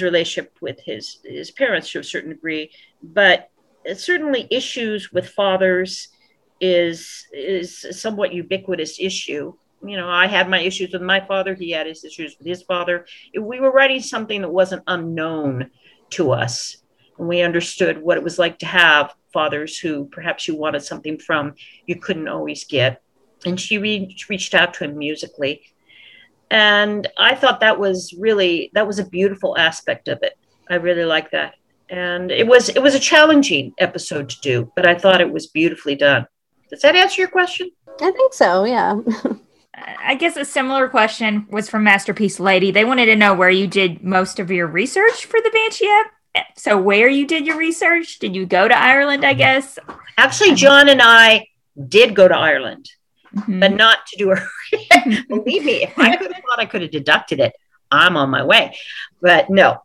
relationship with his parents to a certain degree, but certainly issues with fathers is a somewhat ubiquitous issue. You know, I had my issues with my father. He had his issues with his father. We were writing something that wasn't unknown to us. And we understood what it was like to have fathers who perhaps you wanted something from, you couldn't always get. And she reached out to him musically. And I thought that was a beautiful aspect of it. I really like that. And it was a challenging episode to do, but I thought it was beautifully done. Does that answer your question? I think so, yeah. I guess a similar question was from Masterpiece Lady. They wanted to know where you did most of your research for the Banshee app. So where you did your research? Did you go to Ireland, I guess? Actually, John and I did go to Ireland, mm-hmm. but not to do a... Believe me, if I could have thought I could have deducted it, I'm on my way. But no,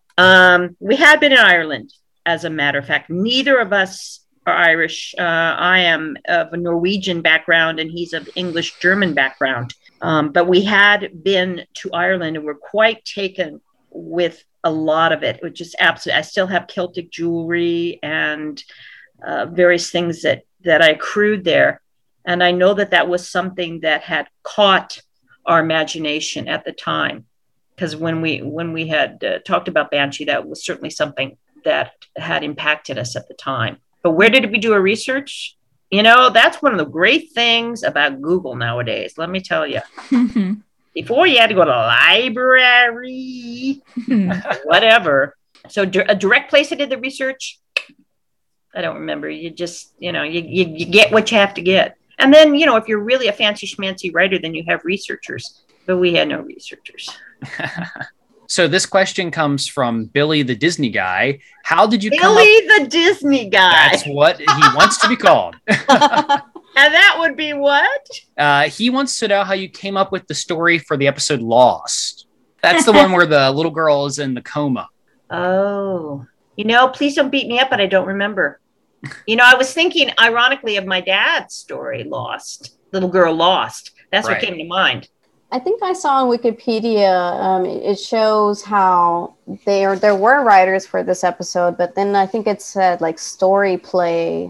we had been in Ireland, as a matter of fact. Neither of us are Irish. I am of a Norwegian background and he's of English-German background. But we had been to Ireland and were quite taken with a lot of it. It was just absolutely, I still have Celtic jewelry and various things that I accrued there. And I know that was something that had caught our imagination at the time. Because when we had talked about Banshee, that was certainly something that had impacted us at the time. But where did we do our research? You know, that's one of the great things about Google nowadays. Let me tell you. Mm-hmm. Before you had to go to the library, whatever. So a direct place I did the research, I don't remember. You just, you know, you get what you have to get. And then, you know, if you're really a fancy schmancy writer, then you have researchers. But we had no researchers. So this question comes from Billy the Disney Guy. How did you Billy the Disney Guy. That's what he wants to be called. And that would be what? He wants to know how you came up with the story for the episode Lost. That's the one where the little girl is in the coma. Oh. You know, please don't beat me up, but I don't remember. You know, I was thinking, ironically, of my dad's story, Lost. Little girl Lost. That's right. What came to mind. I think I saw on Wikipedia, it shows how there were writers for this episode, but then I think it said like story play,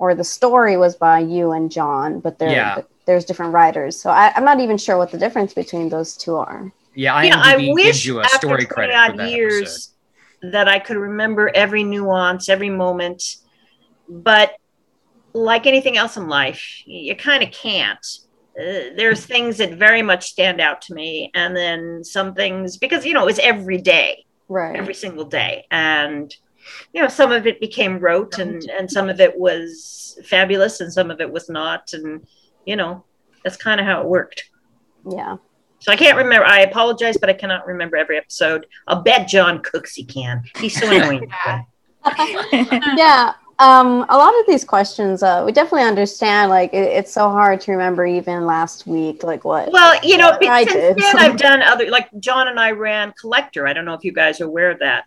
or the story was by you and John, but there's different writers. So I'm not even sure what the difference between those two are. Yeah, IMDb gives you a story credit for that years episode. That I could remember every nuance, every moment, but like anything else in life, you kind of can't. There's things that very much stand out to me. And then some things, because, you know, it was every day, right? Every single day. And, you know, some of it became rote and some of it was fabulous and some of it was not. And, you know, that's kind of how it worked. Yeah. So I can't remember. I apologize, but I cannot remember every episode. I'll bet John Cooksey can. He's so annoying. Yeah. A lot of these questions, we definitely understand, like, it's so hard to remember even last week, like what. Well, you know, since then I've done other, like John and I ran Collector. I don't know if you guys are aware of that,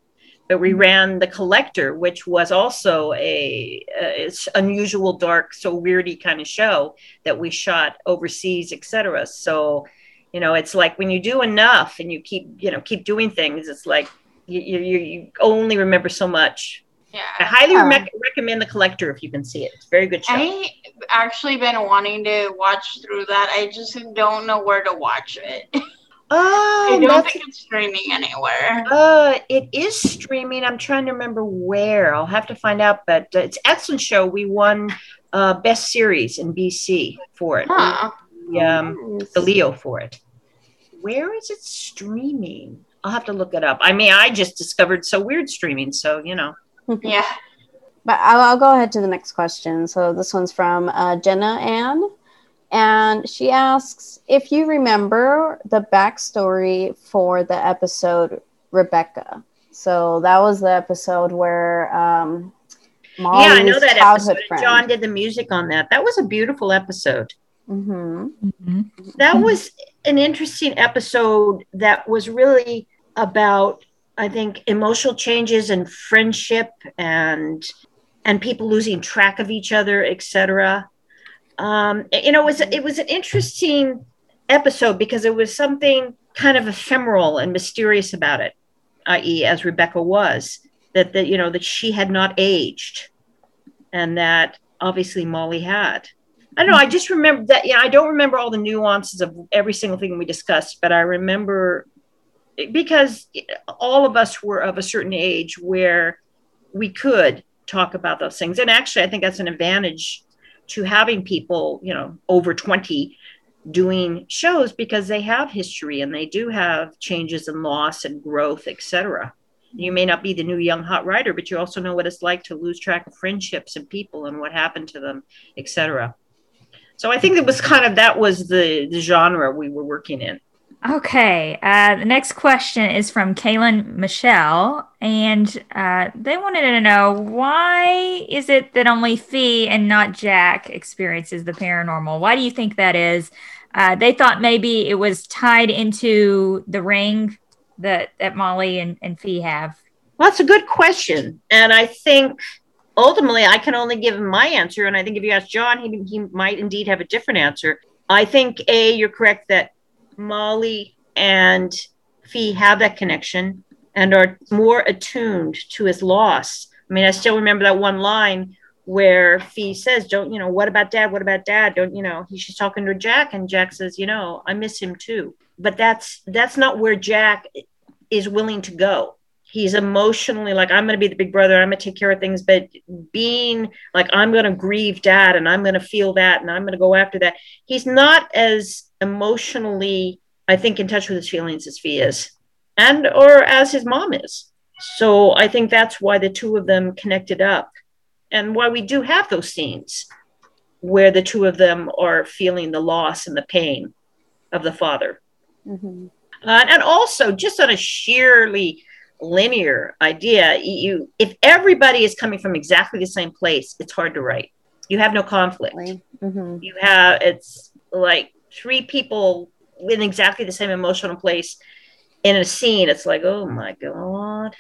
but we ran The Collector, which was also it's unusual, dark, so weirdy kind of show that we shot overseas, etc. So, you know, it's like when you do enough and you keep doing things, it's like you only remember so much. Yeah. I highly recommend The Collector if you can see it. It's a very good show. I've actually been wanting to watch through that. I just don't know where to watch it. Oh, I don't think it's streaming anywhere. It is streaming. I'm trying to remember where. I'll have to find out. But it's an excellent show. We won Best Series in BC for it. Huh. The Leo for it. Where is it streaming? I'll have to look it up. I mean, I just discovered So Weird streaming. So, you know. Yeah. But I'll go ahead to the next question. So this one's from Jenna Ann. And she asks, if you remember the backstory for the episode Rebecca. So that was the episode where Molly's childhood friend. Yeah, I know that episode. John did the music on that. That was a beautiful episode. Mm-hmm. Mm-hmm. That was an interesting episode that was really about, I think, emotional changes and friendship and people losing track of each other, etc. You know, it was an interesting episode because it was something kind of ephemeral and mysterious about it, i.e. as Rebecca was, that you know, that she had not aged and that obviously Molly had. I don't know. I just remember that. Yeah, I don't remember all the nuances of every single thing we discussed, but I remember because all of us were of a certain age where we could talk about those things. And actually, I think that's an advantage to having people, you know, over 20 doing shows, because they have history and they do have changes and loss and growth, etc. You may not be the new young hot writer, but you also know what it's like to lose track of friendships and people and what happened to them, etc. So I think that was kind of, that was the genre we were working in. Okay. The next question is from Kaylin Michelle, and they wanted to know, why is it that only Fee and not Jack experiences the paranormal? Why do you think that is? They thought maybe it was tied into the ring that Molly and Fee have. Well, that's a good question. And I think ultimately I can only give him my answer. And I think if you ask John, he might indeed have a different answer. I think, A, you're correct that Molly and Fee have that connection and are more attuned to his loss. I mean, I still remember that one line where Fee says, don't, you know, what about dad? What about dad? Don't, you know, she's talking to Jack, and Jack says, you know, I miss him too. But that's not where Jack is willing to go. He's emotionally like, I'm going to be the big brother. I'm going to take care of things. But being like, I'm going to grieve dad, and I'm going to feel that, and I'm going to go after that. He's not as emotionally, I think, in touch with his feelings as Fee is, and or as his mom is. So I think that's why the two of them connected up, and why we do have those scenes where the two of them are feeling the loss and the pain of the father. Mm-hmm. And also, just on a sheerly linear idea, if everybody is coming from exactly the same place, it's hard to write. You have no conflict. Mm-hmm. You have, it's like three people in exactly the same emotional place in a scene. It's like, oh my God.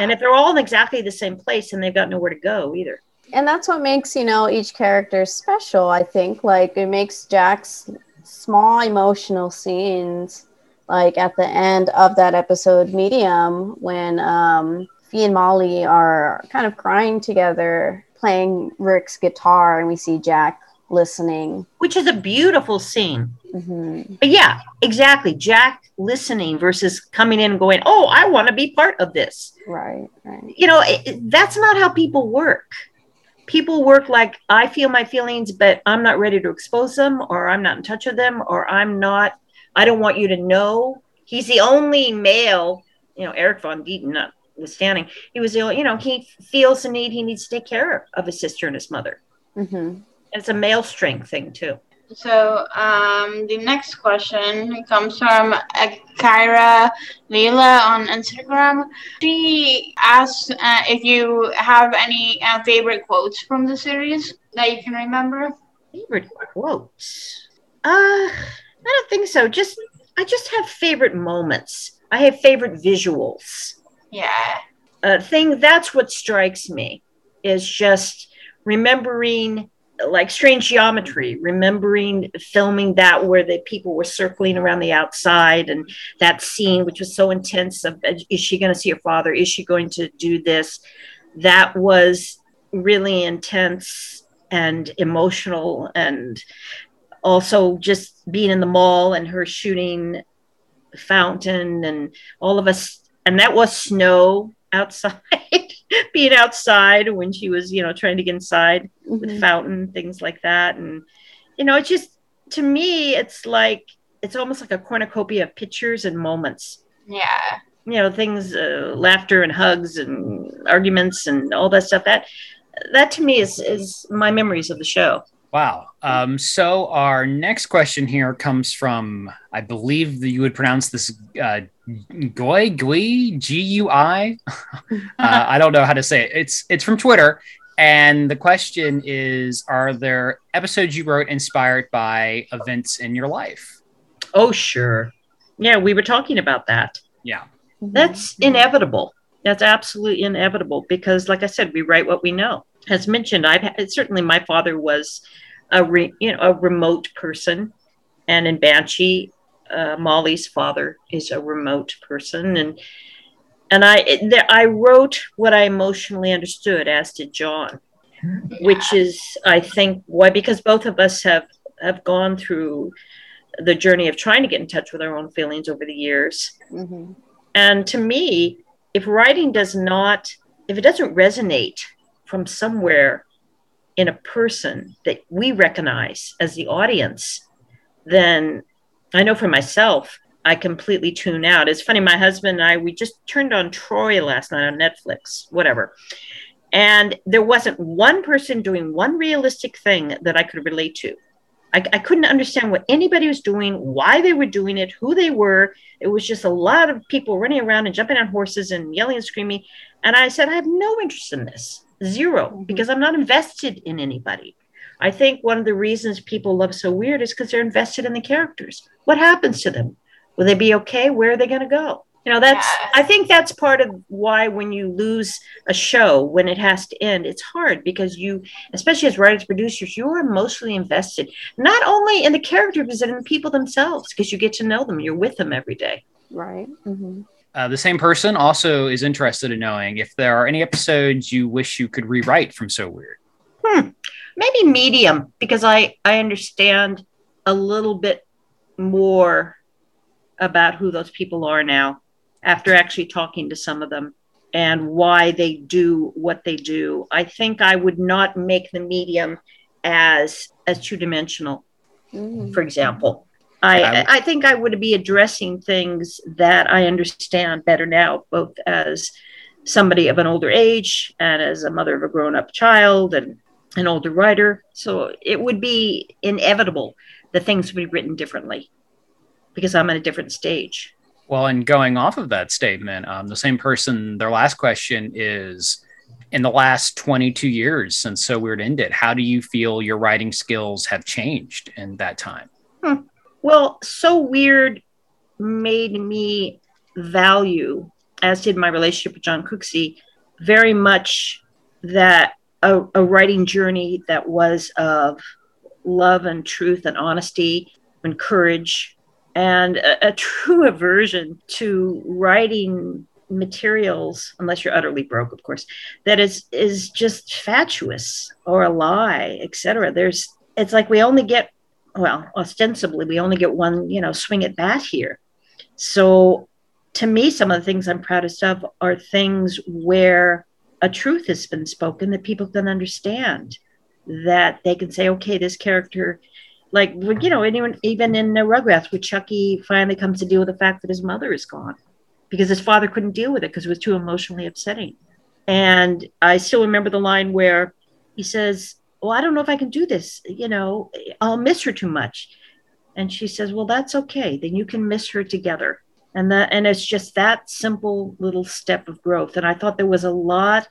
And if they're all in exactly the same place, and they've got nowhere to go either. And that's what makes, you know, each character special, I think. Like, it makes Jack's small emotional scenes, like at the end of that episode Medium, when Fee and Molly are kind of crying together, playing Rick's guitar, and we see Jack listening, which is a beautiful scene. Mm-hmm. But yeah, exactly, Jack listening versus coming in and going, oh, I want to be part of this. Right. You know, that's not how people work. People work like, I feel my feelings, but I'm not ready to expose them, or I'm not in touch with them, or I don't want you to know. He's the only male, you know, Eric Von Deaton notwithstanding, he was the only, you know, he feels the need, he needs to take care of his sister and his mother. Mm-hmm. It's a male strength thing too. So the next question comes from Kyra Leela on Instagram. She asks if you have any favorite quotes from the series that you can remember. Favorite quotes? I don't think so. I just have favorite moments. I have favorite visuals. Yeah. That's what strikes me, is just remembering, like Strange Geometry, remembering filming that, where the people were circling around the outside, and that scene, which was so intense of, is she going to see her father? Is she going to do this? That was really intense and emotional. And also just being in the mall and her shooting Fountain and all of us. And that was snow outside. Being outside when she was, you know, trying to get inside. Mm-hmm. With Fountain, things like that. And, you know, it's just, to me, it's like, it's almost like a cornucopia of pictures and moments. Yeah. You know, things, laughter and hugs and arguments and all that stuff. That to me is my memories of the show. Wow. So our next question here comes from, I believe that you would pronounce this Gui, G-U-I. I don't know how to say it. It's from Twitter. And the question is, are there episodes you wrote inspired by events in your life? Oh, sure. Yeah, we were talking about that. Yeah. That's inevitable. That's absolutely inevitable, because like I said, we write what we know. As mentioned, certainly my father was a remote person, and in Banshee, Molly's father is a remote person, and I wrote what I emotionally understood, as did John. which is, I think, why, because both of us have gone through the journey of trying to get in touch with our own feelings over the years. Mm-hmm. And to me, if writing does not, if it doesn't resonate from somewhere in a person that we recognize as the audience, then I know for myself, I completely tune out. It's funny, my husband and I, we just turned on Troy last night on Netflix, whatever. And there wasn't one person doing one realistic thing that I could relate to. I couldn't understand what anybody was doing, why they were doing it, who they were. It was just a lot of people running around and jumping on horses and yelling and screaming. And I said, I have no interest in this, zero, mm-hmm. because I'm not invested in anybody. I think one of the reasons people love So Weird is because they're invested in the characters. What happens to them? Will they be okay? Where are they going to go? You know, that's, yes. I think that's part of why when you lose a show, when it has to end, it's hard because you, especially as writers, producers, you're emotionally invested, not only in the characters, but in the people themselves, because you get to know them. You're with them every day. Right. Mm-hmm. The same person also is interested in knowing if there are any episodes you wish you could rewrite from So Weird. Maybe Medium, because I understand a little bit more about who those people are now, after actually talking to some of them and why they do what they do. I think I would not make the medium as two-dimensional, for example. I think I would be addressing things that I understand better now, both as somebody of an older age and as a mother of a grown-up child and an older writer. So it would be inevitable that things would be written differently because I'm at a different stage. Well, and going off of that statement, the same person, their last question is, in the last 22 years since So Weird ended, how do you feel your writing skills have changed in that time? Well, So Weird made me value, as did my relationship with John Cooksey, very much that a writing journey that was of love and truth and honesty and courage, and a true aversion to writing materials, unless you're utterly broke, of course, that is just fatuous or a lie, etc. It's like we only get, well, ostensibly, we only get one, swing at bat here. So to me, some of the things I'm proudest of are things where a truth has been spoken that people can understand, that they can say, okay, this character, like, anyone, even in Rugrats, where Chucky finally comes to deal with the fact that his mother is gone because his father couldn't deal with it because it was too emotionally upsetting. And I still remember the line where he says, well, I don't know if I can do this. I'll miss her too much. And she says, well, that's okay. Then you can miss her together. And it's just that simple little step of growth. And I thought there was a lot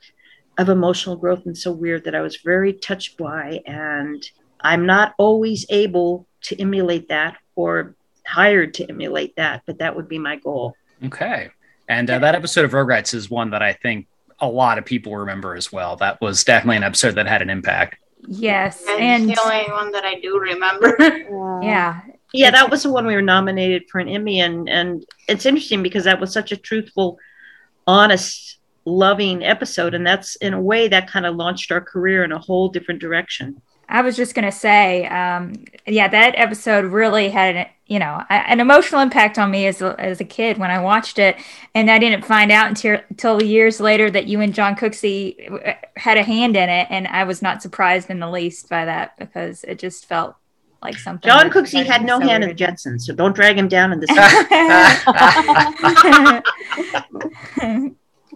of emotional growth in So Weird that I was very touched by. And I'm not always able to emulate that or hired to emulate that, but that would be my goal. Okay. And that episode of Rugrats is one that I think a lot of people remember as well. That was definitely an episode that had an impact. Yes. And it's the only one that I do remember. Yeah. Yeah, that was the one we were nominated for an Emmy. And it's interesting because that was such a truthful, honest, loving episode. And that's, in a way, that kind of launched our career in a whole different direction. I was just going to say, that episode really had, an emotional impact on me as a kid when I watched it. And I didn't find out until years later that you and John Cooksey had a hand in it. And I was not surprised in the least by that because it just felt like something. John Cooksey had no hand in the Jetsons, so don't drag him down in this.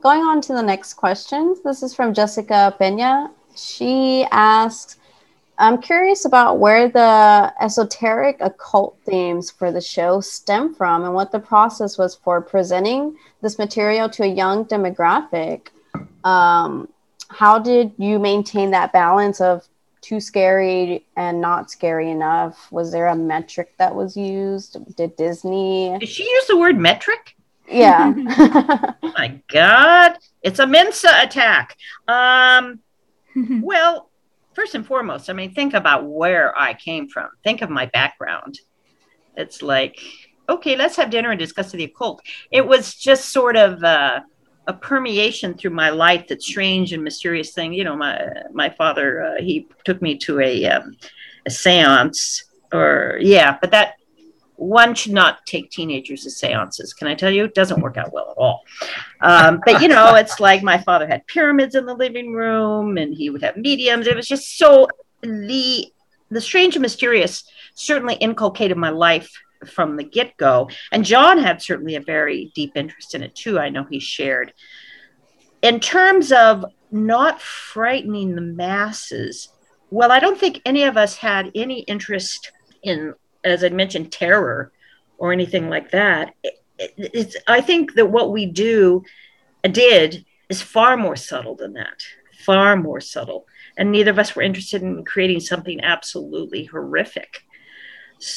Going on to the next question. This is from Jessica Pena. She asks, I'm curious about where the esoteric occult themes for the show stem from and what the process was for presenting this material to a young demographic. How did you maintain that balance of too scary and not scary enough? Was there a metric that was used? Did she use the word metric? Yeah. Oh my God. It's a Mensa attack. Well, first and foremost, I mean, think about where I came from. Think of my background. It's like, okay, let's have dinner and discuss the occult. It was just sort of a permeation through my life that's strange and mysterious thing. You know, my father, he took me to a seance but that one should not take teenagers to seances. Can I tell you? It doesn't work out well at all. But, you know, it's like my father had pyramids in the living room and he would have mediums. It was just so the strange and mysterious certainly inculcated my life from the get-go. And John had certainly a very deep interest in it too. I know he shared. In terms of not frightening the masses, well, I don't think any of us had any interest in, as I mentioned, terror or anything like that. I think that what we did is far more subtle than that, far more subtle. And neither of us were interested in creating something absolutely horrific.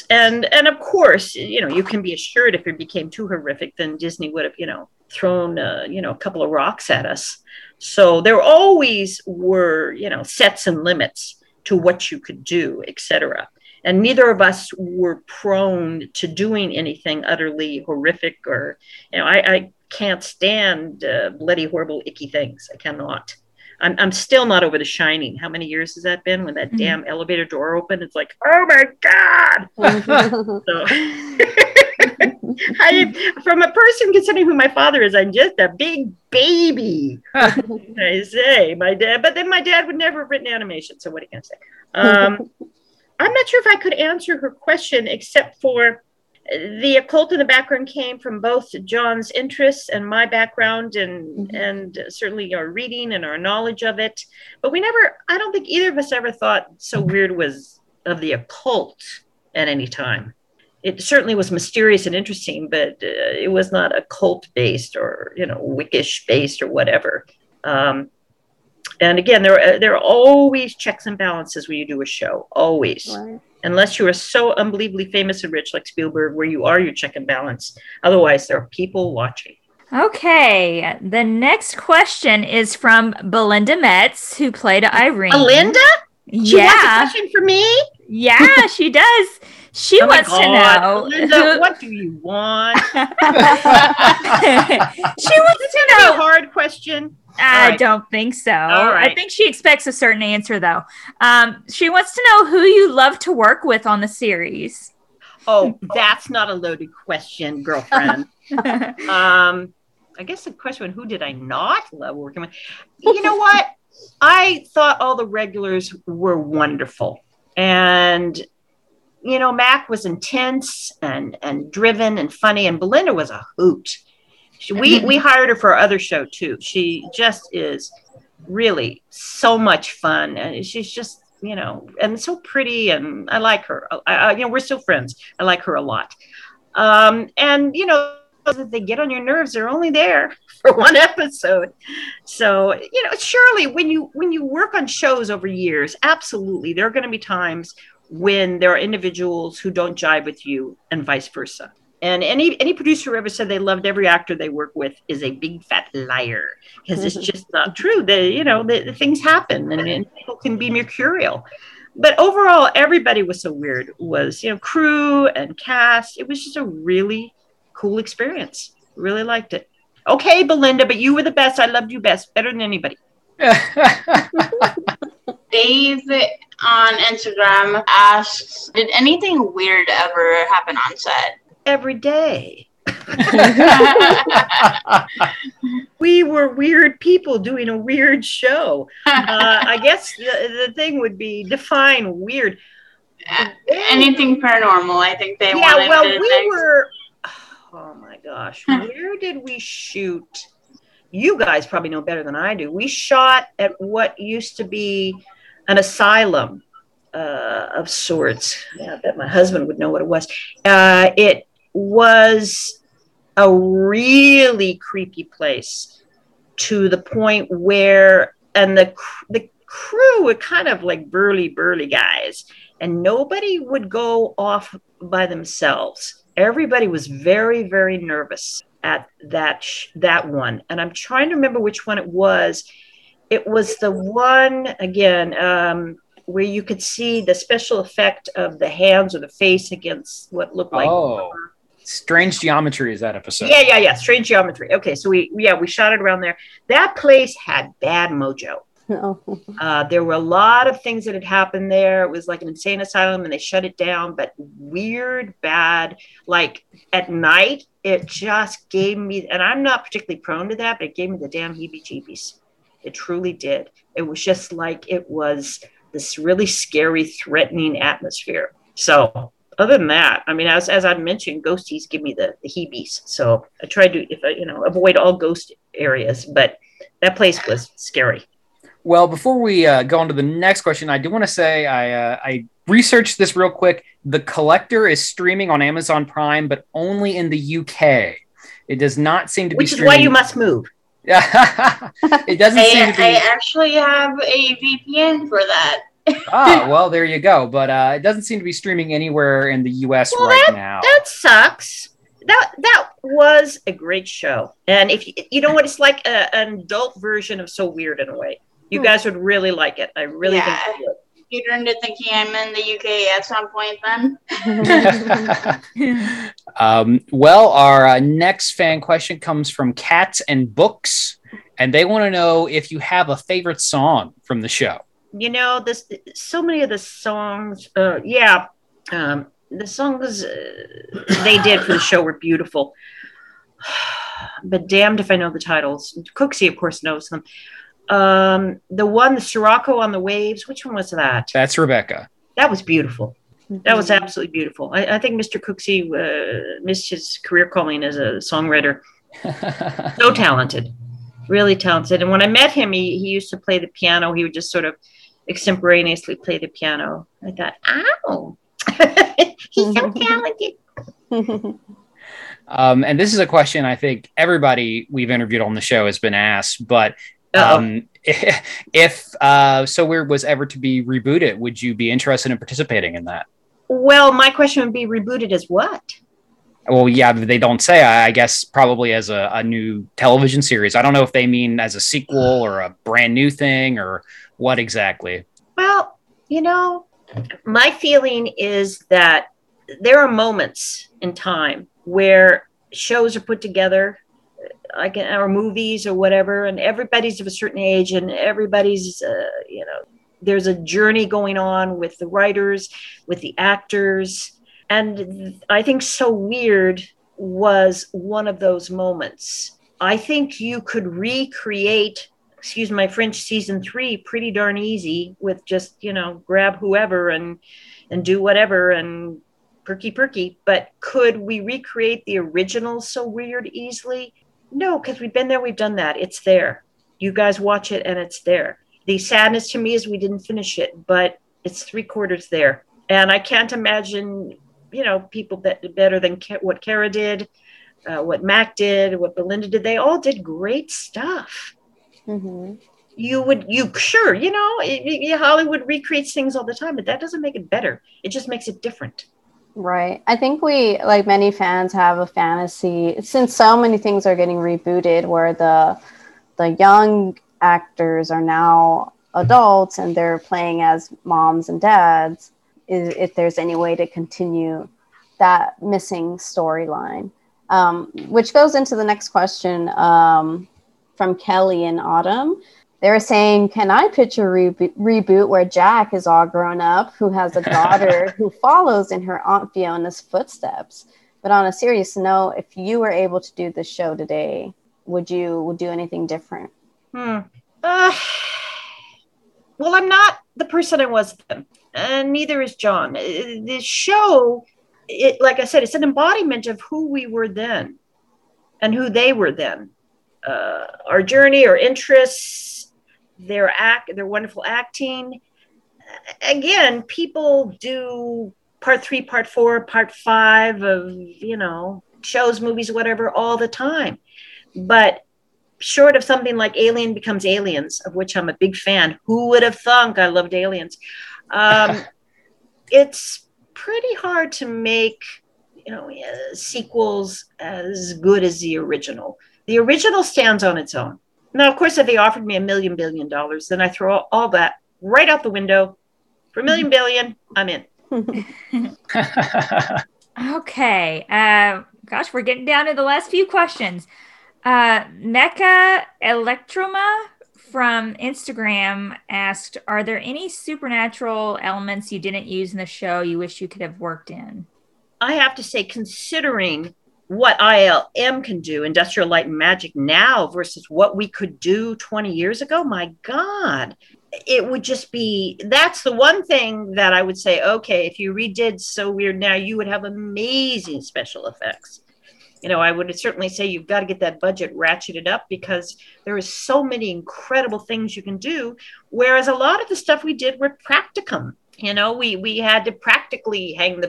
And of course, you know, you can be assured if it became too horrific, then Disney would have, you know, thrown, a couple of rocks at us. So there always were, you know, sets and limits to what you could do, et cetera. And neither of us were prone to doing anything utterly horrific or, you know, I can't stand bloody, horrible, icky things. I cannot. I'm still not over The Shining. How many years has that been? When that damn elevator door opened, it's like, oh my God. From a person considering who my father is, I'm just a big baby. I say, my dad, but then my dad would never have written animation. So what are you going to say? I'm not sure if I could answer her question, except for the occult in the background came from both John's interests and my background and certainly our reading and our knowledge of it. But I don't think either of us ever thought So Weird was of the occult at any time. It certainly was mysterious and interesting, but it was not occult based or, you know, Wickish based or whatever. And again, there are always checks and balances when you do a show, always. Right. Unless you are so unbelievably famous and rich like Spielberg, where you are your check and balance. Otherwise, there are people watching. Okay. The next question is from Belinda Metz, who played Irene. Belinda? She has a question for me? Yeah, she does. She wants to know. Belinda, what do you want? She wants to know. A hard question. I don't think so. Right. I think she expects a certain answer, though. She wants to know who you love to work with on the series. Oh, that's not a loaded question, girlfriend. I guess the question, who did I not love working with? You know what? I thought all the regulars were wonderful. And, you know, Mac was intense and driven and funny. And Belinda was a hoot. We hired her for our other show, too. She just is really so much fun. And she's just, you know, and so pretty. And I like her. You know, we're still friends. I like her a lot. And, you know, that they get on your nerves. They're only there for one episode. So, you know, surely when you work on shows over years, absolutely, there are going to be times when there are individuals who don't jive with you and vice versa. And any producer who ever said they loved every actor they work with is a big fat liar, because it's just not true. The things happen and people can be mercurial. But overall, everybody was So Weird. Was, you know, crew and cast. It was just a really cool experience. Really liked it. Okay, Belinda, but you were the best. I loved you best, better than anybody. Dave on Instagram asks, did anything weird ever happen on set? Every day. We were weird people doing a weird show. I guess the thing would be define weird. Anything paranormal, I think they wanted. Yeah, well, oh my gosh, where did we shoot? You guys probably know better than I do. We shot at what used to be an asylum of sorts. Yeah, I bet my husband would know what it was. It was a really creepy place, to the point where, and the crew were kind of like burly guys, and nobody would go off by themselves. Everybody was very, very nervous at that one. And I'm trying to remember which one it was. It was the one, again, where you could see the special effect of the hands or the face against what looked like Strange Geometry is that episode. Yeah. Strange Geometry. Okay, so we shot it around there. That place had bad mojo. There were a lot of things that had happened there. It was like an insane asylum and they shut it down, but weird, bad, like at night, it just gave me, and I'm not particularly prone to that, but it gave me the damn heebie-jeebies. It truly did. It was just like, it was this really scary, threatening atmosphere. So other than that, I mean, as I mentioned, ghosties give me the heebies. So I tried to, avoid all ghost areas, but that place was scary. Well, before we go on to the next question, I do want to say I researched this real quick. The Collector is streaming on Amazon Prime, but only in the UK. It does not seem to be streaming. Which is why you must move. It doesn't seem to be. I actually have a VPN for that. Ah, well, there you go. But it doesn't seem to be streaming anywhere in the US now. That sucks. That was a great show. And if you know what, it's like an adult version of So Weird in a way. You guys would really like it. I really think you would. You turned to thinking I'm in the UK at some point then. Well, our next fan question comes from Cats and Books. And they want to know if you have a favorite song from the show. You know, so many of the songs. The songs they did for the show were beautiful. But damned if I know the titles. Cooksey, of course, knows them. The Sirocco on the Waves, which one was that? That's Rebecca. That was beautiful. That was absolutely beautiful. I think Mr. Cooksey missed his career calling as a songwriter. So talented, really talented. And when I met him, he used to play the piano. He would just sort of extemporaneously play the piano. I thought, he's so talented. And this is a question I think everybody we've interviewed on the show has been asked, but if So Weird was ever to be rebooted, would you be interested in participating in that? Well, my question would be rebooted as what? Well, yeah, they don't say. I guess probably as a new television series. I don't know if they mean as a sequel or a brand new thing or what exactly. Well, my feeling is that there are moments in time where shows are put together or movies or whatever, and everybody's of a certain age and everybody's, there's a journey going on with the writers, with the actors. And I think So Weird was one of those moments. I think you could recreate, excuse my French, season 3 pretty darn easy with just, grab whoever and do whatever and perky. But could we recreate the original So Weird easily? No, because we've been there, we've done that. It's there. You guys watch it and it's there. The sadness to me is we didn't finish it, but it's 3/4 there. And I can't imagine, people better than what Kara did, what Mac did, what Belinda did. They all did great stuff. Mm-hmm. Hollywood recreates things all the time, but that doesn't make it better. It just makes it different. Right. I think we, like many fans, have a fantasy, since so many things are getting rebooted, where the young actors are now adults and they're playing as moms and dads, if there's any way to continue that missing storyline. Which goes into the next question from Kelly and Autumn. They were saying, can I pitch a reboot where Jack is all grown up, who has a daughter who follows in her Aunt Fiona's footsteps? But on a serious note, if you were able to do this show today, would you do anything different? Well, I'm not the person I was then, and neither is John. This show, like I said, it's an embodiment of who we were then and who they were then. Our journey, our interests, their wonderful acting. Again, people do part 3, part 4, part 5 of, shows, movies, whatever, all the time. But short of something like Alien Becomes Aliens, of which I'm a big fan, who would have thunk I loved Aliens? It's pretty hard to make, sequels as good as the original. The original stands on its own. Now, of course, if they offered me $1 million billion, then I throw all that right out the window. For $1 million billion, I'm in. Okay. Gosh, we're getting down to the last few questions. Mecca Electroma from Instagram asked, are there any supernatural elements you didn't use in the show you wish you could have worked in? I have to say, considering what ILM can do, Industrial Light and Magic, now versus what we could do 20 years ago, my God, it would just be, that's the one thing that I would say, okay, if you redid So Weird now, you would have amazing special effects. You know, I would certainly say you've got to get that budget ratcheted up, because there is so many incredible things you can do. Whereas a lot of the stuff we did were practicum. You know, we had to practically hang the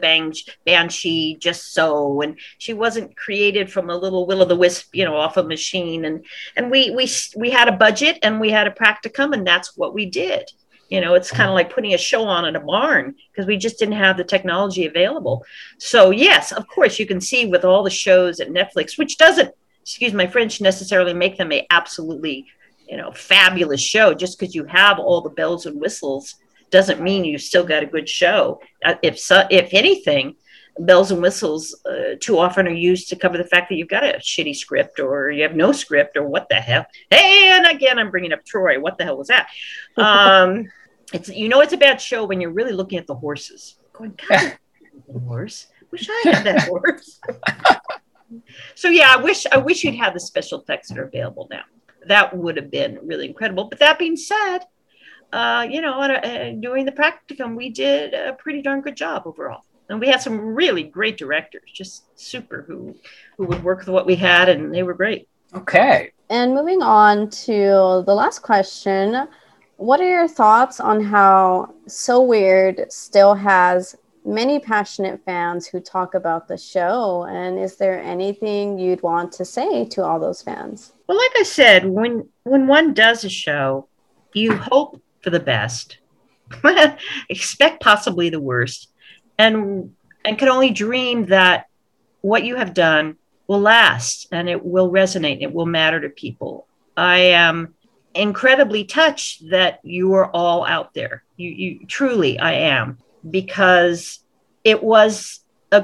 Banshee just so, and she wasn't created from a little will-o'-the-wisp, you know, off a machine. And we had a budget and we had a practicum, and that's what we did. You know, it's kind of like putting a show on in a barn, because we just didn't have the technology available. So yes, of course, you can see with all the shows at Netflix, which doesn't, excuse my French, necessarily make them a absolutely, you know, fabulous show. Just because you have all the bells and whistles doesn't mean you still got a good show. If anything, bells and whistles too often are used to cover the fact that you've got a shitty script, or you have no script, or what the hell. Hey, and again, I'm bringing up Troy. What the hell was that? It's, you know, it's a bad show when you're really looking at the horses. Going, God, the horse. Wish I had that horse. So yeah, I wish you'd have the special effects that are available now. That would have been really incredible. But that being said, you know, doing the practicum, we did a pretty darn good job overall. And we had some really great directors, just super, who would work with what we had, and they were great. Okay. And moving on to the last question, what are your thoughts on how So Weird still has many passionate fans who talk about the show? And is there anything you'd want to say to all those fans? Well, like I said, when one does a show, you hope for the best, expect possibly the worst, and can only dream that what you have done will last, and it will resonate, it will matter to people. I am incredibly touched that you are all out there. You truly, I am, because it was a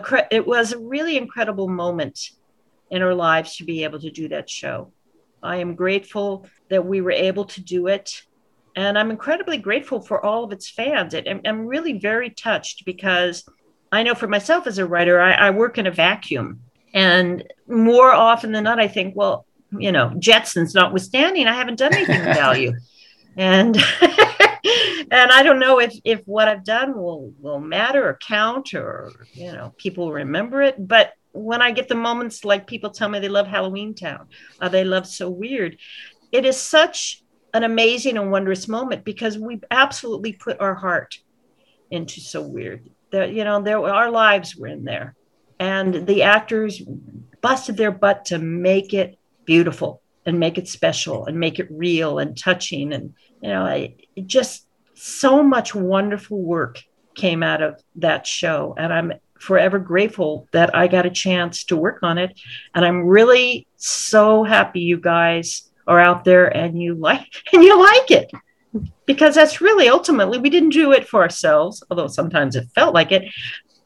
really incredible moment in our lives to be able to do that show. I am grateful that we were able to do it. And I'm incredibly grateful for all of its fans. I'm really very touched, because I know for myself as a writer, I work in a vacuum. And more often than not, I think, well, you know, Jetsons notwithstanding, I haven't done anything of value. And and I don't know if what I've done will matter or count, or, you know, people will remember it. But when I get the moments, like people tell me they love Halloween Town, or they love So Weird, it is such an amazing and wondrous moment, because we absolutely put our heart into So Weird. You know, our lives were in there, and the actors busted their butt to make it beautiful and make it special and make it real and touching. And, you know, just so much wonderful work came out of that show. And I'm forever grateful that I got a chance to work on it. And I'm really so happy you guys are out there and you like it, because that's really, ultimately, we didn't do it for ourselves, although sometimes it felt like it,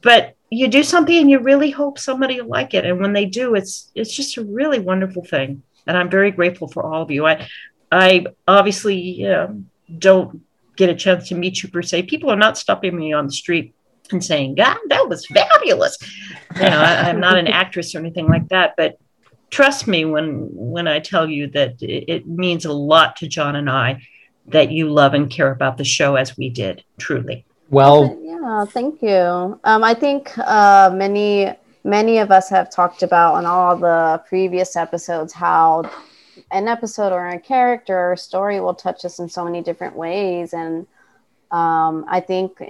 but you do something and you really hope somebody will like it. And when they do, it's just a really wonderful thing. And I'm very grateful for all of you. I obviously, you know, don't get a chance to meet you per se. People are not stopping me on the street and saying, God, that was fabulous. You know, I'm not an actress or anything like that, but trust me when I tell you that it means a lot to John and I that you love and care about the show as we did, truly. Well, yeah, thank you. I think many of us have talked about on all the previous episodes how an episode or a character or a story will touch us in so many different ways. And I think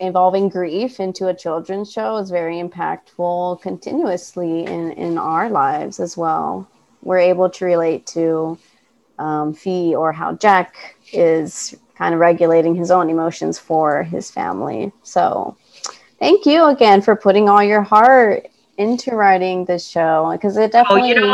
involving grief into a children's show is very impactful continuously in our lives as well. We're able to relate to Fee, or how Jack is kind of regulating his own emotions for his family. So thank you again for putting all your heart into writing this show, because it definitely... Oh, you know,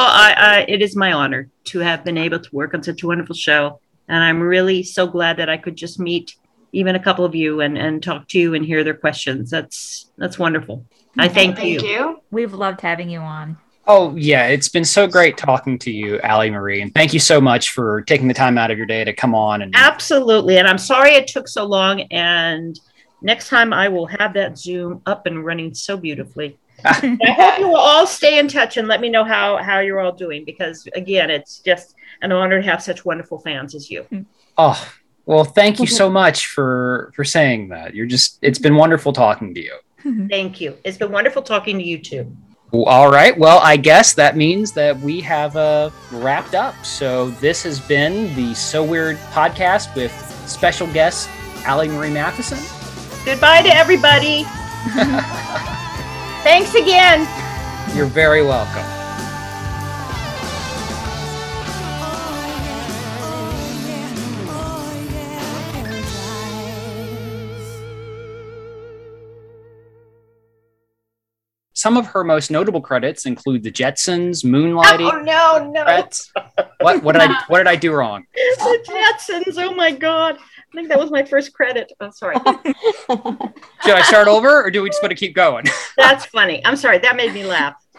it is my honor to have been able to work on such a wonderful show. And I'm really so glad that I could just meet even a couple of you and talk to you and hear their questions. That's wonderful. I thank you. We've loved having you on. Oh, yeah. It's been so great talking to you, Ali Marie. And thank you so much for taking the time out of your day to come on. And absolutely. And I'm sorry it took so long. And next time I will have that Zoom up and running so beautifully. I hope you will all stay in touch and let me know how you're all doing. Because, again, it's just an honor to have such wonderful fans as you. Oh, well, thank you so much for saying that. It's been wonderful talking to you. Thank you. It's been wonderful talking to you, too. All right. Well, I guess that means that we have wrapped up. So this has been the So Weird podcast with special guest Ali Marie Matheson. Goodbye to everybody. Thanks again. You're very welcome. Some of her most notable credits include The Jetsons, Moonlighting. Oh no! Regrets. What did I do wrong? The Jetsons. Oh my God! I think that was my first credit. I'm sorry. Should I start over, or do we just want to keep going? That's funny. I'm sorry. That made me laugh.